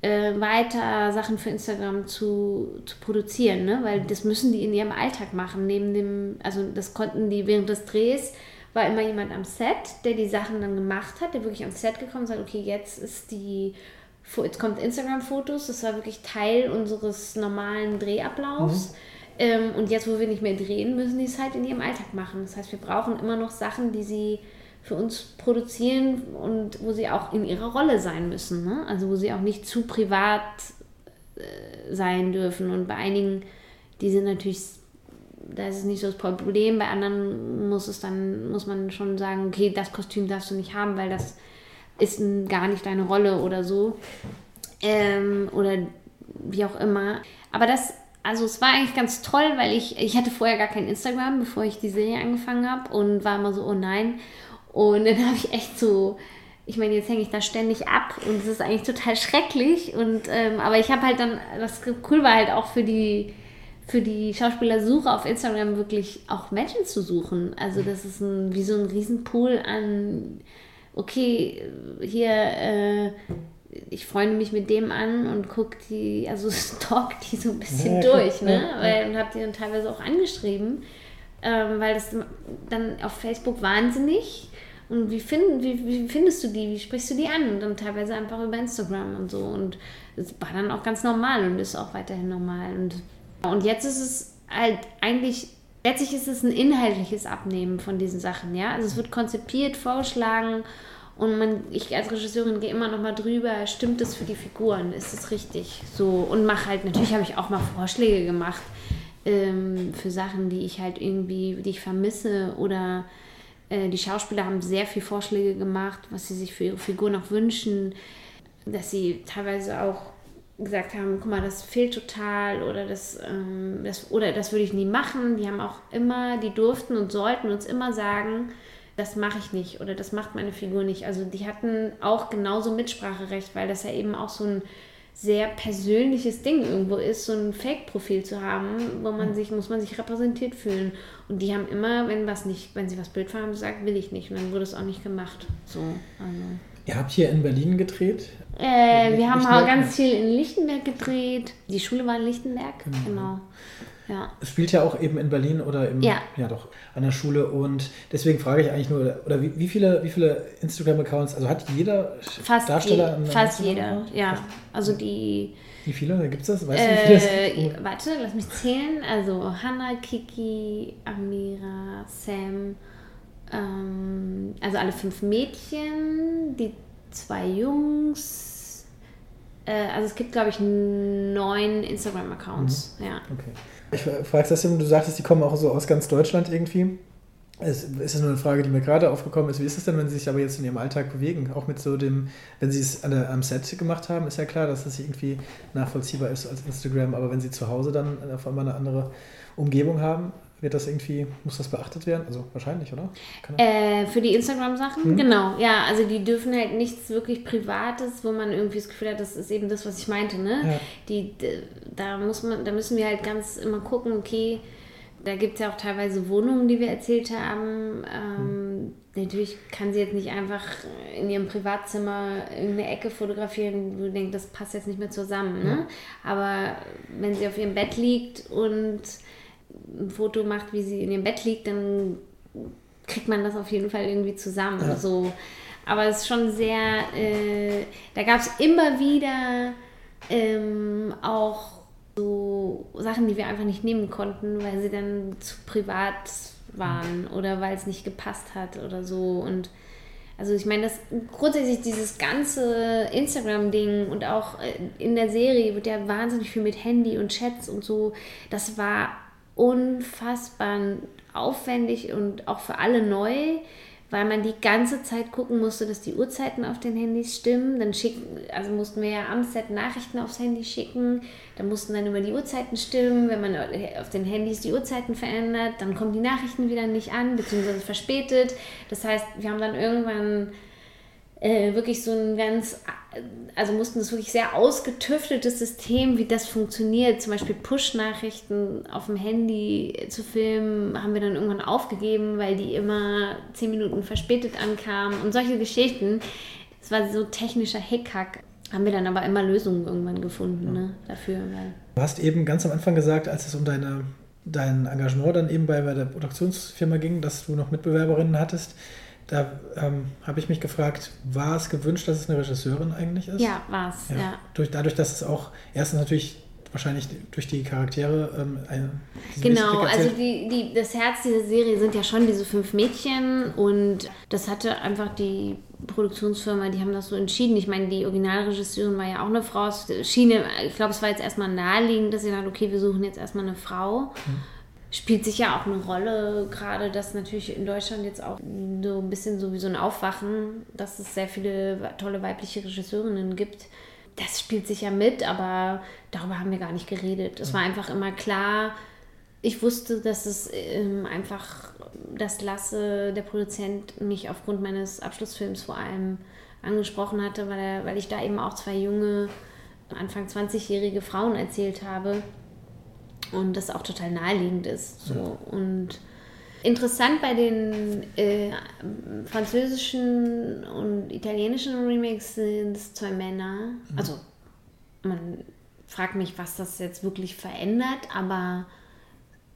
äh, weiter Sachen für Instagram zu, zu produzieren, ne? Weil das müssen die in ihrem Alltag machen. Neben dem, also das konnten die während des Drehs, war immer jemand am Set, der die Sachen dann gemacht hat, der wirklich am Set gekommen ist und sagt, okay, jetzt ist die jetzt kommt Instagram-Fotos, das war wirklich Teil unseres normalen Drehablaufs. Mhm. Ähm, und jetzt, wo wir nicht mehr drehen, müssen die es halt in ihrem Alltag machen. Das heißt, wir brauchen immer noch Sachen, die sie für uns produzieren und wo sie auch in ihrer Rolle sein müssen. Ne? Also wo sie auch nicht zu privat äh, sein dürfen. Und bei einigen, die sind natürlich, da ist es nicht so das Problem. Bei anderen muss es dann, muss man schon sagen, okay, das Kostüm darfst du nicht haben, weil das ist ein, gar nicht deine Rolle oder so. Ähm, oder wie auch immer. Aber das... Also es war eigentlich ganz toll, weil ich, ich hatte vorher gar kein Instagram, bevor ich die Serie angefangen habe und war immer so, oh nein. Und dann habe ich echt so, ich meine, jetzt hänge ich da ständig ab und es ist eigentlich total schrecklich. Und ähm, aber ich habe halt dann, was cool war halt auch für die, für die Schauspielersuche auf Instagram wirklich auch Menschen zu suchen. Also das ist ein, wie so ein Riesenpool an, okay, hier... Äh, ich freunde mich mit dem an und gucke die, also stalk die so ein bisschen ja, durch, ne? Ja, weil und habe die dann teilweise auch angeschrieben, ähm, weil das dann auf Facebook wahnsinnig und wie, find, wie, wie findest du die, wie sprichst du die an? Und dann teilweise einfach über Instagram und so und es war dann auch ganz normal und ist auch weiterhin normal und, und jetzt ist es halt eigentlich, letztlich ist es ein inhaltliches Abnehmen von diesen Sachen, ja? Also es wird konzipiert, vorgeschlagen. Und man, ich als Regisseurin gehe immer noch mal drüber, stimmt das für die Figuren, ist das richtig so? Und mache halt, natürlich habe ich auch mal Vorschläge gemacht ähm, für Sachen, die ich halt irgendwie, die ich vermisse oder äh, die Schauspieler haben sehr viel Vorschläge gemacht, was sie sich für ihre Figuren auch wünschen, dass sie teilweise auch gesagt haben, guck mal, das fehlt total oder das, ähm, das oder das würde ich nie machen. Die haben auch immer, die durften und sollten uns immer sagen, das mache ich nicht oder das macht meine Figur nicht. Also die hatten auch genauso Mitspracherecht, weil das ja eben auch so ein sehr persönliches Ding irgendwo ist, so ein Fake-Profil zu haben, wo man sich, muss man sich repräsentiert fühlen. Und die haben immer, wenn was nicht, wenn sie was blöd haben, gesagt, will ich nicht. Und dann wurde es auch nicht gemacht. So, also. Ihr habt hier in Berlin gedreht? Äh, wir haben auch ganz viel in Lichtenberg gedreht. Die Schule war in Lichtenberg, genau. genau. Ja. Es spielt ja auch eben in Berlin oder im, ja. ja doch, an der Schule und deswegen frage ich eigentlich nur, oder wie, wie viele, wie viele Instagram-Accounts, also hat jeder fast Darsteller? Je, fast jeder, ja. Also die... Wie viele? Gibt es das? Weißt äh, du, wie viele das? Warte, lass mich zählen. Also Hannah, Kiki, Amira, Sam, ähm, also alle fünf Mädchen, die zwei Jungs, äh, also es gibt glaube ich neun Instagram-Accounts, mhm. ja. Okay. Ich frage das immer, du sagtest, die kommen auch so aus ganz Deutschland irgendwie. Es ist nur eine Frage, die mir gerade aufgekommen ist. Wie ist es denn, wenn sie sich aber jetzt in ihrem Alltag bewegen? Auch mit so dem, wenn sie es am Set gemacht haben, ist ja klar, dass das irgendwie nachvollziehbar ist als Instagram. Aber wenn sie zu Hause dann auf einmal eine andere Umgebung haben, wird das irgendwie, muss das beachtet werden? Also wahrscheinlich, oder? Äh, für die Instagram-Sachen? Hm? Genau, ja. Also die dürfen halt nichts wirklich Privates, wo man irgendwie das Gefühl hat, das ist eben das, was ich meinte, ne? Ja. Die, da, muss man, da müssen wir halt ganz immer gucken, okay, da gibt es ja auch teilweise Wohnungen, die wir erzählt haben. Ähm, hm. Natürlich kann sie jetzt nicht einfach in ihrem Privatzimmer irgendeine Ecke fotografieren, wo du denkst, das passt jetzt nicht mehr zusammen, ne? Hm. Aber wenn sie auf ihrem Bett liegt und ein Foto macht, wie sie in ihrem Bett liegt, dann kriegt man das auf jeden Fall irgendwie zusammen. Ja. So. Aber es ist schon sehr, äh, da gab es immer wieder ähm, auch so Sachen, die wir einfach nicht nehmen konnten, weil sie dann zu privat waren oder weil es nicht gepasst hat oder so. Und also ich meine, das grundsätzlich dieses ganze Instagram-Ding und auch in der Serie wird ja wahnsinnig viel mit Handy und Chats und so, das war unfassbar aufwendig und auch für alle neu, weil man die ganze Zeit gucken musste, dass die Uhrzeiten auf den Handys stimmen. Dann schicken, also mussten wir ja am Set Nachrichten aufs Handy schicken, dann mussten dann immer die Uhrzeiten stimmen. Wenn man auf den Handys die Uhrzeiten verändert, dann kommen die Nachrichten wieder nicht an, beziehungsweise verspätet. Das heißt, wir haben dann irgendwann äh, wirklich so ein ganz... also mussten das wirklich sehr ausgetüfteltes System, wie das funktioniert, zum Beispiel Push-Nachrichten auf dem Handy zu filmen, haben wir dann irgendwann aufgegeben, weil die immer zehn Minuten verspätet ankamen und solche Geschichten. Es war so technischer Hickhack. Haben wir dann aber immer Lösungen irgendwann gefunden, ne, dafür. Weil du hast eben ganz am Anfang gesagt, als es um deine, dein Engagement dann eben bei, bei der Produktionsfirma ging, dass du noch Mitbewerberinnen hattest, Da ähm, habe ich mich gefragt, war es gewünscht, dass es eine Regisseurin eigentlich ist? Ja, war es, ja. ja. Durch, dadurch, dass es auch erstens natürlich wahrscheinlich durch die Charaktere ähm, eine, genau, also die, die, das Herz dieser Serie sind ja schon diese fünf Mädchen und das hatte einfach die Produktionsfirma, die haben das so entschieden. Ich meine, die Originalregisseurin war ja auch eine Frau. Es schien, ich glaube, es war jetzt erstmal naheliegend, dass sie dachten, okay, wir suchen jetzt erstmal eine Frau. Hm. Spielt sich ja auch eine Rolle, gerade dass natürlich in Deutschland jetzt auch so ein bisschen so wie so ein Aufwachen, dass es sehr viele tolle weibliche Regisseurinnen gibt. Das spielt sich ja mit, aber darüber haben wir gar nicht geredet. Es war einfach immer klar, ich wusste, dass es ähm, einfach, dass Lasse, der Produzent, mich aufgrund meines Abschlussfilms vor allem angesprochen hatte, weil, er, weil ich da eben auch zwei junge, Anfang zwanzigjährige Frauen erzählt habe. Und das auch total naheliegend ist. So. Und interessant bei den äh, französischen und italienischen Remakes sind es zwei Männer. Mhm. Also man fragt mich, was das jetzt wirklich verändert, aber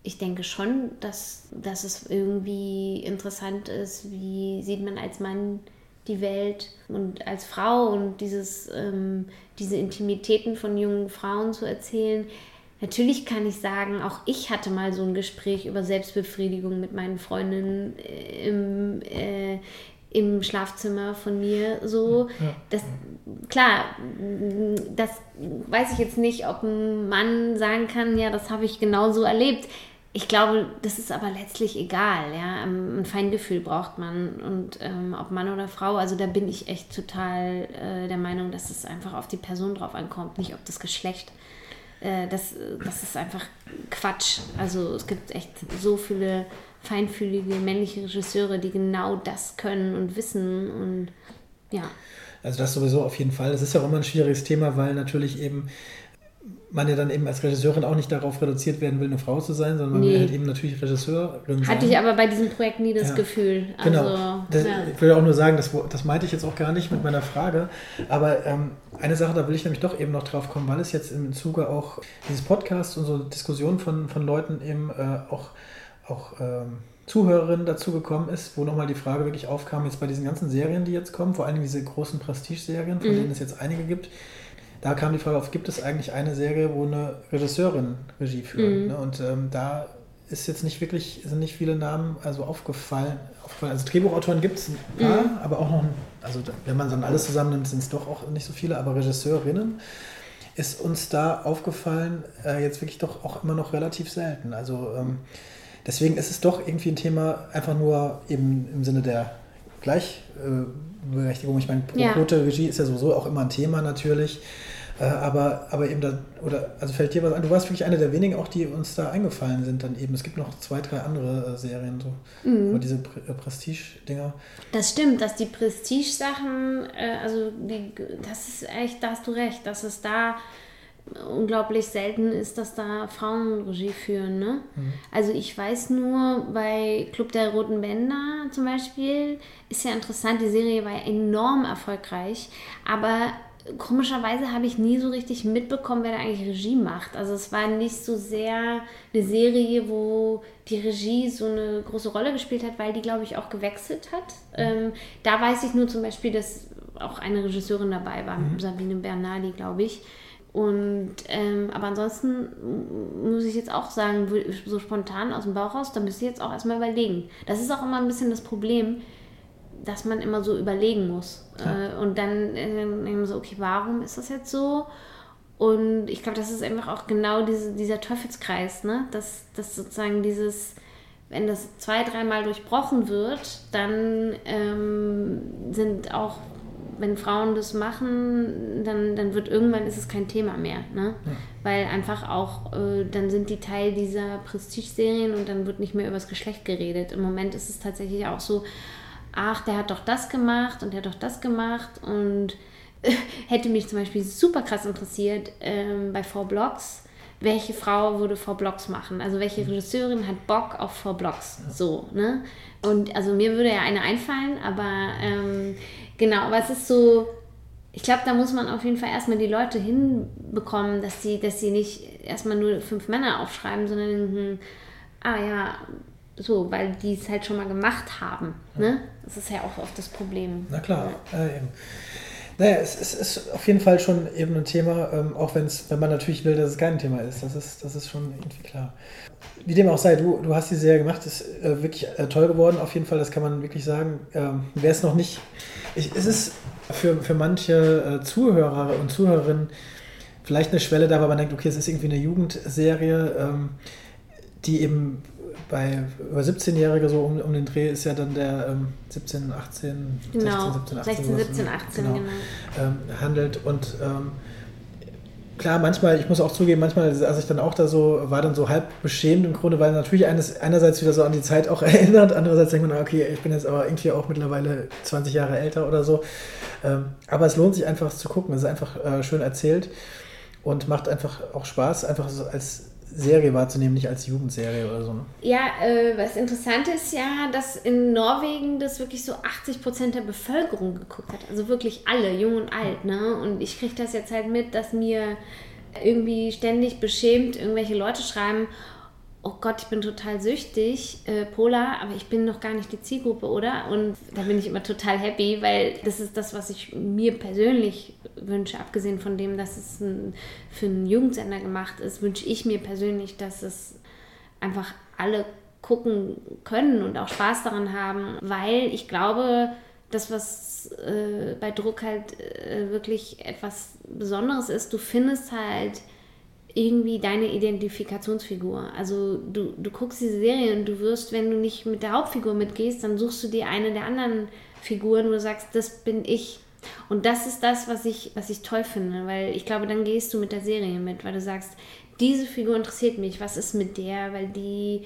ich denke schon, dass, dass es irgendwie interessant ist, wie sieht man als Mann die Welt und als Frau und dieses, ähm, diese Intimitäten von jungen Frauen zu erzählen. Natürlich kann ich sagen, auch ich hatte mal so ein Gespräch über Selbstbefriedigung mit meinen Freundinnen im, äh, im Schlafzimmer von mir. So, das, klar, das weiß ich jetzt nicht, ob ein Mann sagen kann, ja, das habe ich genauso erlebt. Ich glaube, das ist aber letztlich egal. Ja? Ein Feingefühl braucht man und ähm, ob Mann oder Frau. Also da bin ich echt total äh, der Meinung, dass es einfach auf die Person drauf ankommt, nicht auf das Geschlecht. Das, das ist einfach Quatsch. Also es gibt echt so viele feinfühlige männliche Regisseure, die genau das können und wissen und ja. Also das sowieso auf jeden Fall. Das ist ja auch immer ein schwieriges Thema, weil natürlich eben man ja dann eben als Regisseurin auch nicht darauf reduziert werden will, eine Frau zu sein, sondern nee. man will halt eben natürlich Regisseurin sein. Hatte ich aber bei diesem Projekt nie das ja. Gefühl. Also, genau. Das, ja. Ich will auch nur sagen, das, das meinte ich jetzt auch gar nicht mit meiner Frage, aber ähm, eine Sache, da will ich nämlich doch eben noch drauf kommen, weil es jetzt im Zuge auch dieses Podcasts und so Diskussionen von, von Leuten eben äh, auch, auch ähm, Zuhörerinnen dazu gekommen ist, wo nochmal die Frage wirklich aufkam, jetzt bei diesen ganzen Serien, die jetzt kommen, vor allem diese großen Prestige-Serien, von mhm. denen es jetzt einige gibt. Da kam die Frage auf, gibt es eigentlich eine Serie, wo eine Regisseurin Regie führt? Mhm. Ne? Und ähm, da ist jetzt nicht wirklich, sind nicht viele Namen also aufgefallen. aufgefallen. Also Drehbuchautoren gibt es ein paar, mhm. aber auch noch, also wenn man dann alles zusammennimmt, sind es doch auch nicht so viele, aber Regisseurinnen ist uns da aufgefallen, äh, jetzt wirklich doch auch immer noch relativ selten. Also ähm, deswegen ist es doch irgendwie ein Thema, einfach nur eben im Sinne der Gleichberechtigung. Äh, ich meine, Pro-Quote ja. Regie ist ja sowieso auch immer ein Thema natürlich. Äh, aber, aber eben da, oder, also fällt dir was ein? Du warst wirklich eine der wenigen auch, die uns da eingefallen sind dann eben. Es gibt noch zwei, drei andere äh, Serien, so. Mhm. Aber diese Pre- äh, Prestige-Dinger. Das stimmt, dass die Prestige-Sachen, äh, also die, das ist echt, da hast du recht, dass es da unglaublich selten ist, dass da Frauen Regie führen, ne? Mhm. Also ich weiß nur, bei Club der Roten Bänder zum Beispiel, ist ja interessant, die Serie war ja enorm erfolgreich, aber komischerweise habe ich nie so richtig mitbekommen, wer da eigentlich Regie macht. Also es war nicht so sehr eine Serie, wo die Regie so eine große Rolle gespielt hat, weil die, glaube ich, auch gewechselt hat. Ähm, da weiß ich nur zum Beispiel, dass auch eine Regisseurin dabei war, mhm. Sabine Bernardi, glaube ich. Und, ähm, aber ansonsten muss ich jetzt auch sagen, so spontan aus dem Bauch raus, da müsst ihr jetzt auch erstmal überlegen. Das ist auch immer ein bisschen das Problem, dass man immer so überlegen muss. Ja. Äh, und dann äh, so, okay, warum ist das jetzt so? Und ich glaube, das ist einfach auch genau diese, dieser Teufelskreis, ne? Dass, dass sozusagen dieses, wenn das zwei-, dreimal durchbrochen wird, dann ähm, sind auch... Wenn Frauen das machen, dann, dann wird irgendwann ist es kein Thema mehr, ne? Ja. Weil einfach auch, äh, dann sind die Teil dieser Prestige-Serien und dann wird nicht mehr über das Geschlecht geredet. Im Moment ist es tatsächlich auch so, ach, der hat doch das gemacht und der hat doch das gemacht und äh, hätte mich zum Beispiel super krass interessiert äh, bei Four Blocks, welche Frau würde Four Blocks machen? Also welche Regisseurin hat Bock auf Four Blocks? Ja. So, ne? Und also mir würde ja eine einfallen, aber ähm, genau, aber es ist so, ich glaube, da muss man auf jeden Fall erstmal die Leute hinbekommen, dass sie dass sie nicht erstmal nur fünf Männer aufschreiben, sondern denken, ah ja, so, weil die es halt schon mal gemacht haben. Ne? Das ist ja auch oft das Problem. Na klar, ja. äh, eben. Naja, es, es ist auf jeden Fall schon eben ein Thema, ähm, auch wenn's, wenn man natürlich will, dass es kein Thema ist. Das ist, das ist schon irgendwie klar. Wie dem auch sei, du, du hast die Serie gemacht, ist äh, wirklich äh, toll geworden, auf jeden Fall, das kann man wirklich sagen. Ähm, Wer es noch nicht, ich, es ist für, für manche äh, Zuhörer und Zuhörerinnen vielleicht eine Schwelle da, weil man denkt, okay, es ist irgendwie eine Jugendserie, ähm, die eben bei über siebzehnjährige so um, um den Dreh ist ja dann der ähm, siebzehn, achtzehn, genau. sechzehn, siebzehn, achtzehn, sechzehn, siebzehn, achtzehn genau, genau. Ähm, handelt und ähm, klar, manchmal, ich muss auch zugeben, manchmal, als ich dann auch da so, war dann so halb beschämt im Grunde, weil natürlich eines, einerseits wieder so an die Zeit auch erinnert, andererseits denkt man, okay, ich bin jetzt aber irgendwie auch mittlerweile zwanzig Jahre älter oder so, ähm, aber es lohnt sich einfach, es zu gucken, es ist einfach äh, schön erzählt und macht einfach auch Spaß, einfach so als Serie wahrzunehmen, nicht als Jugendserie oder so. Ne? Ja, äh, was interessant ist ja, dass in Norwegen das wirklich so achtzig Prozent der Bevölkerung geguckt hat. Also wirklich alle, jung und alt. Ne? Und ich kriege das jetzt halt mit, dass mir irgendwie ständig beschämt irgendwelche Leute schreiben, oh Gott, ich bin total süchtig, äh, Pola, aber ich bin noch gar nicht die Zielgruppe, oder? Und da bin ich immer total happy, weil das ist das, was ich mir persönlich wünsche. Abgesehen von dem, dass es ein, für einen Jugendsender gemacht ist, wünsche ich mir persönlich, dass es einfach alle gucken können und auch Spaß daran haben, weil ich glaube, das, was äh, bei Druck halt äh, wirklich etwas Besonderes ist, du findest halt irgendwie deine Identifikationsfigur. Also du, du guckst diese Serie und du wirst, wenn du nicht mit der Hauptfigur mitgehst, dann suchst du dir eine der anderen Figuren, wo du sagst, das bin ich. Und das ist das, was ich, was ich toll finde, weil ich glaube, dann gehst du mit der Serie mit, weil du sagst, diese Figur interessiert mich, was ist mit der, weil die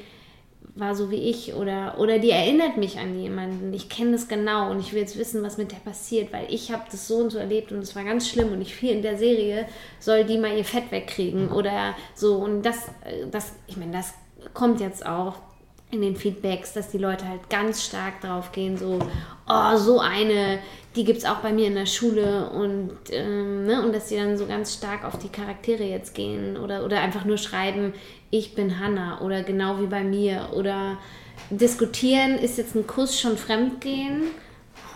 war so wie ich oder, oder die erinnert mich an jemanden, ich kenne das genau und ich will jetzt wissen, was mit der passiert, weil ich habe das so und so erlebt und es war ganz schlimm und ich fiel in der Serie, soll die mal ihr Fett wegkriegen oder so und das, das ich meine, das kommt jetzt auch in den Feedbacks, dass die Leute halt ganz stark drauf gehen, so, oh, so eine, die gibt's auch bei mir in der Schule und, ähm, ne, und dass die dann so ganz stark auf die Charaktere jetzt gehen oder, oder einfach nur schreiben, ich bin Hannah oder genau wie bei mir oder diskutieren, ist jetzt ein Kuss schon Fremdgehen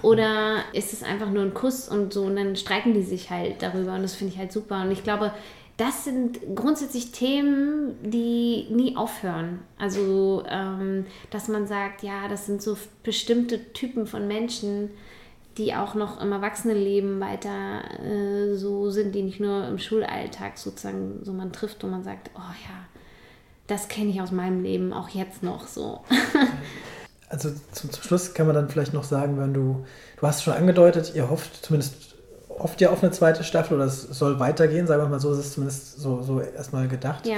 oder ist es einfach nur ein Kuss und so und dann streiten die sich halt darüber und das finde ich halt super und ich glaube, das sind grundsätzlich Themen, die nie aufhören. Also, ähm, dass man sagt, ja, das sind so bestimmte Typen von Menschen, die auch noch im Erwachsenenleben weiter äh, so sind, die nicht nur im Schulalltag sozusagen so man trifft und man sagt, oh ja, das kenne ich aus meinem Leben auch jetzt noch so. Also zum, zum Schluss kann man dann vielleicht noch sagen, wenn du, du hast schon angedeutet, ihr hofft zumindest oft ja auf eine zweite Staffel oder es soll weitergehen, sagen wir mal so, ist es zumindest so, so erstmal gedacht. Ja.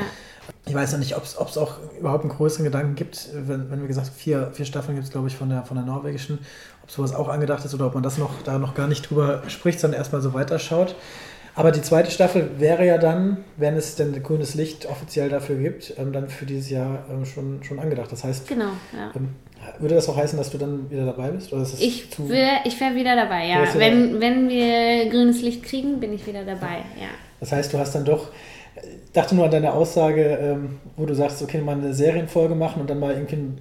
Ich weiß ja nicht, ob es auch überhaupt einen größeren Gedanken gibt, wenn, wenn wir gesagt vier, vier Staffeln gibt es, glaube ich, von der, von der norwegischen, ob sowas auch angedacht ist oder ob man das noch da noch gar nicht drüber spricht, sondern erstmal so weiterschaut. Aber die zweite Staffel wäre ja dann, wenn es denn grünes Licht offiziell dafür gibt, ähm, dann für dieses Jahr ähm, schon, schon angedacht. Das heißt, genau, ja. ähm, würde das auch heißen, dass du dann wieder dabei bist? Oder ist das ich zu... wär, ich wäre wieder dabei, ja. Wenn, da? wenn wir grünes Licht kriegen, bin ich wieder dabei, ja. ja. Das heißt, du hast dann doch, ich dachte nur an deine Aussage, ähm, wo du sagst, okay, mal eine Serienfolge machen und dann mal irgendwie ein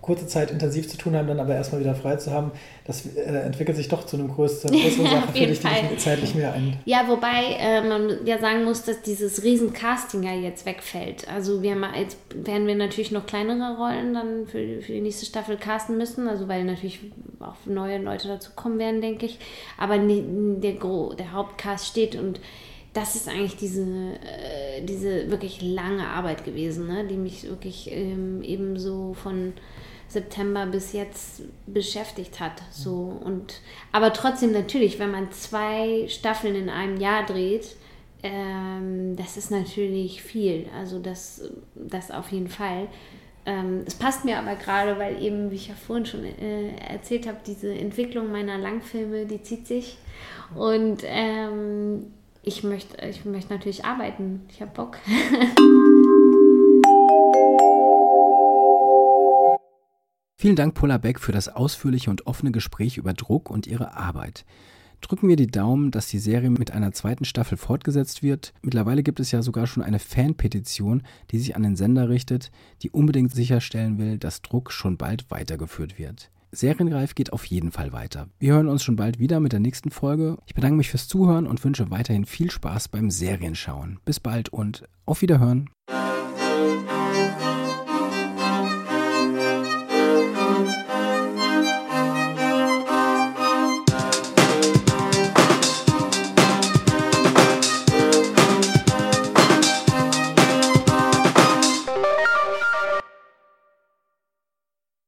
kurze Zeit intensiv zu tun haben, dann aber erstmal wieder frei zu haben, das äh, entwickelt sich doch zu einem größeren, größeren Sache für dich, die dich zeitlich mehr ein. Ja, wobei äh, man ja sagen muss, dass dieses Riesen-Casting ja jetzt wegfällt. Also wir haben, jetzt werden wir natürlich noch kleinere Rollen dann für, für die nächste Staffel casten müssen, also weil natürlich auch neue Leute dazu kommen werden, denke ich. Aber der, der Hauptcast steht und das ist eigentlich diese, äh, diese wirklich lange Arbeit gewesen, ne? Die mich wirklich ähm, eben so von September bis jetzt beschäftigt hat. So. Und, aber trotzdem natürlich, wenn man zwei Staffeln in einem Jahr dreht, ähm, das ist natürlich viel. Also das, das auf jeden Fall. Ähm, es passt mir aber gerade, weil eben, wie ich ja vorhin schon äh, erzählt habe, diese Entwicklung meiner Langfilme, die zieht sich. Und ähm, Ich möchte, ich möchte natürlich arbeiten. Ich habe Bock. Vielen Dank, Pola Beck, für das ausführliche und offene Gespräch über Druck und ihre Arbeit. Drücken wir die Daumen, dass die Serie mit einer zweiten Staffel fortgesetzt wird. Mittlerweile gibt es ja sogar schon eine Fanpetition, die sich an den Sender richtet, die unbedingt sicherstellen will, dass Druck schon bald weitergeführt wird. Serienreif geht auf jeden Fall weiter. Wir hören uns schon bald wieder mit der nächsten Folge. Ich bedanke mich fürs Zuhören und wünsche weiterhin viel Spaß beim Serienschauen. Bis bald und auf Wiederhören.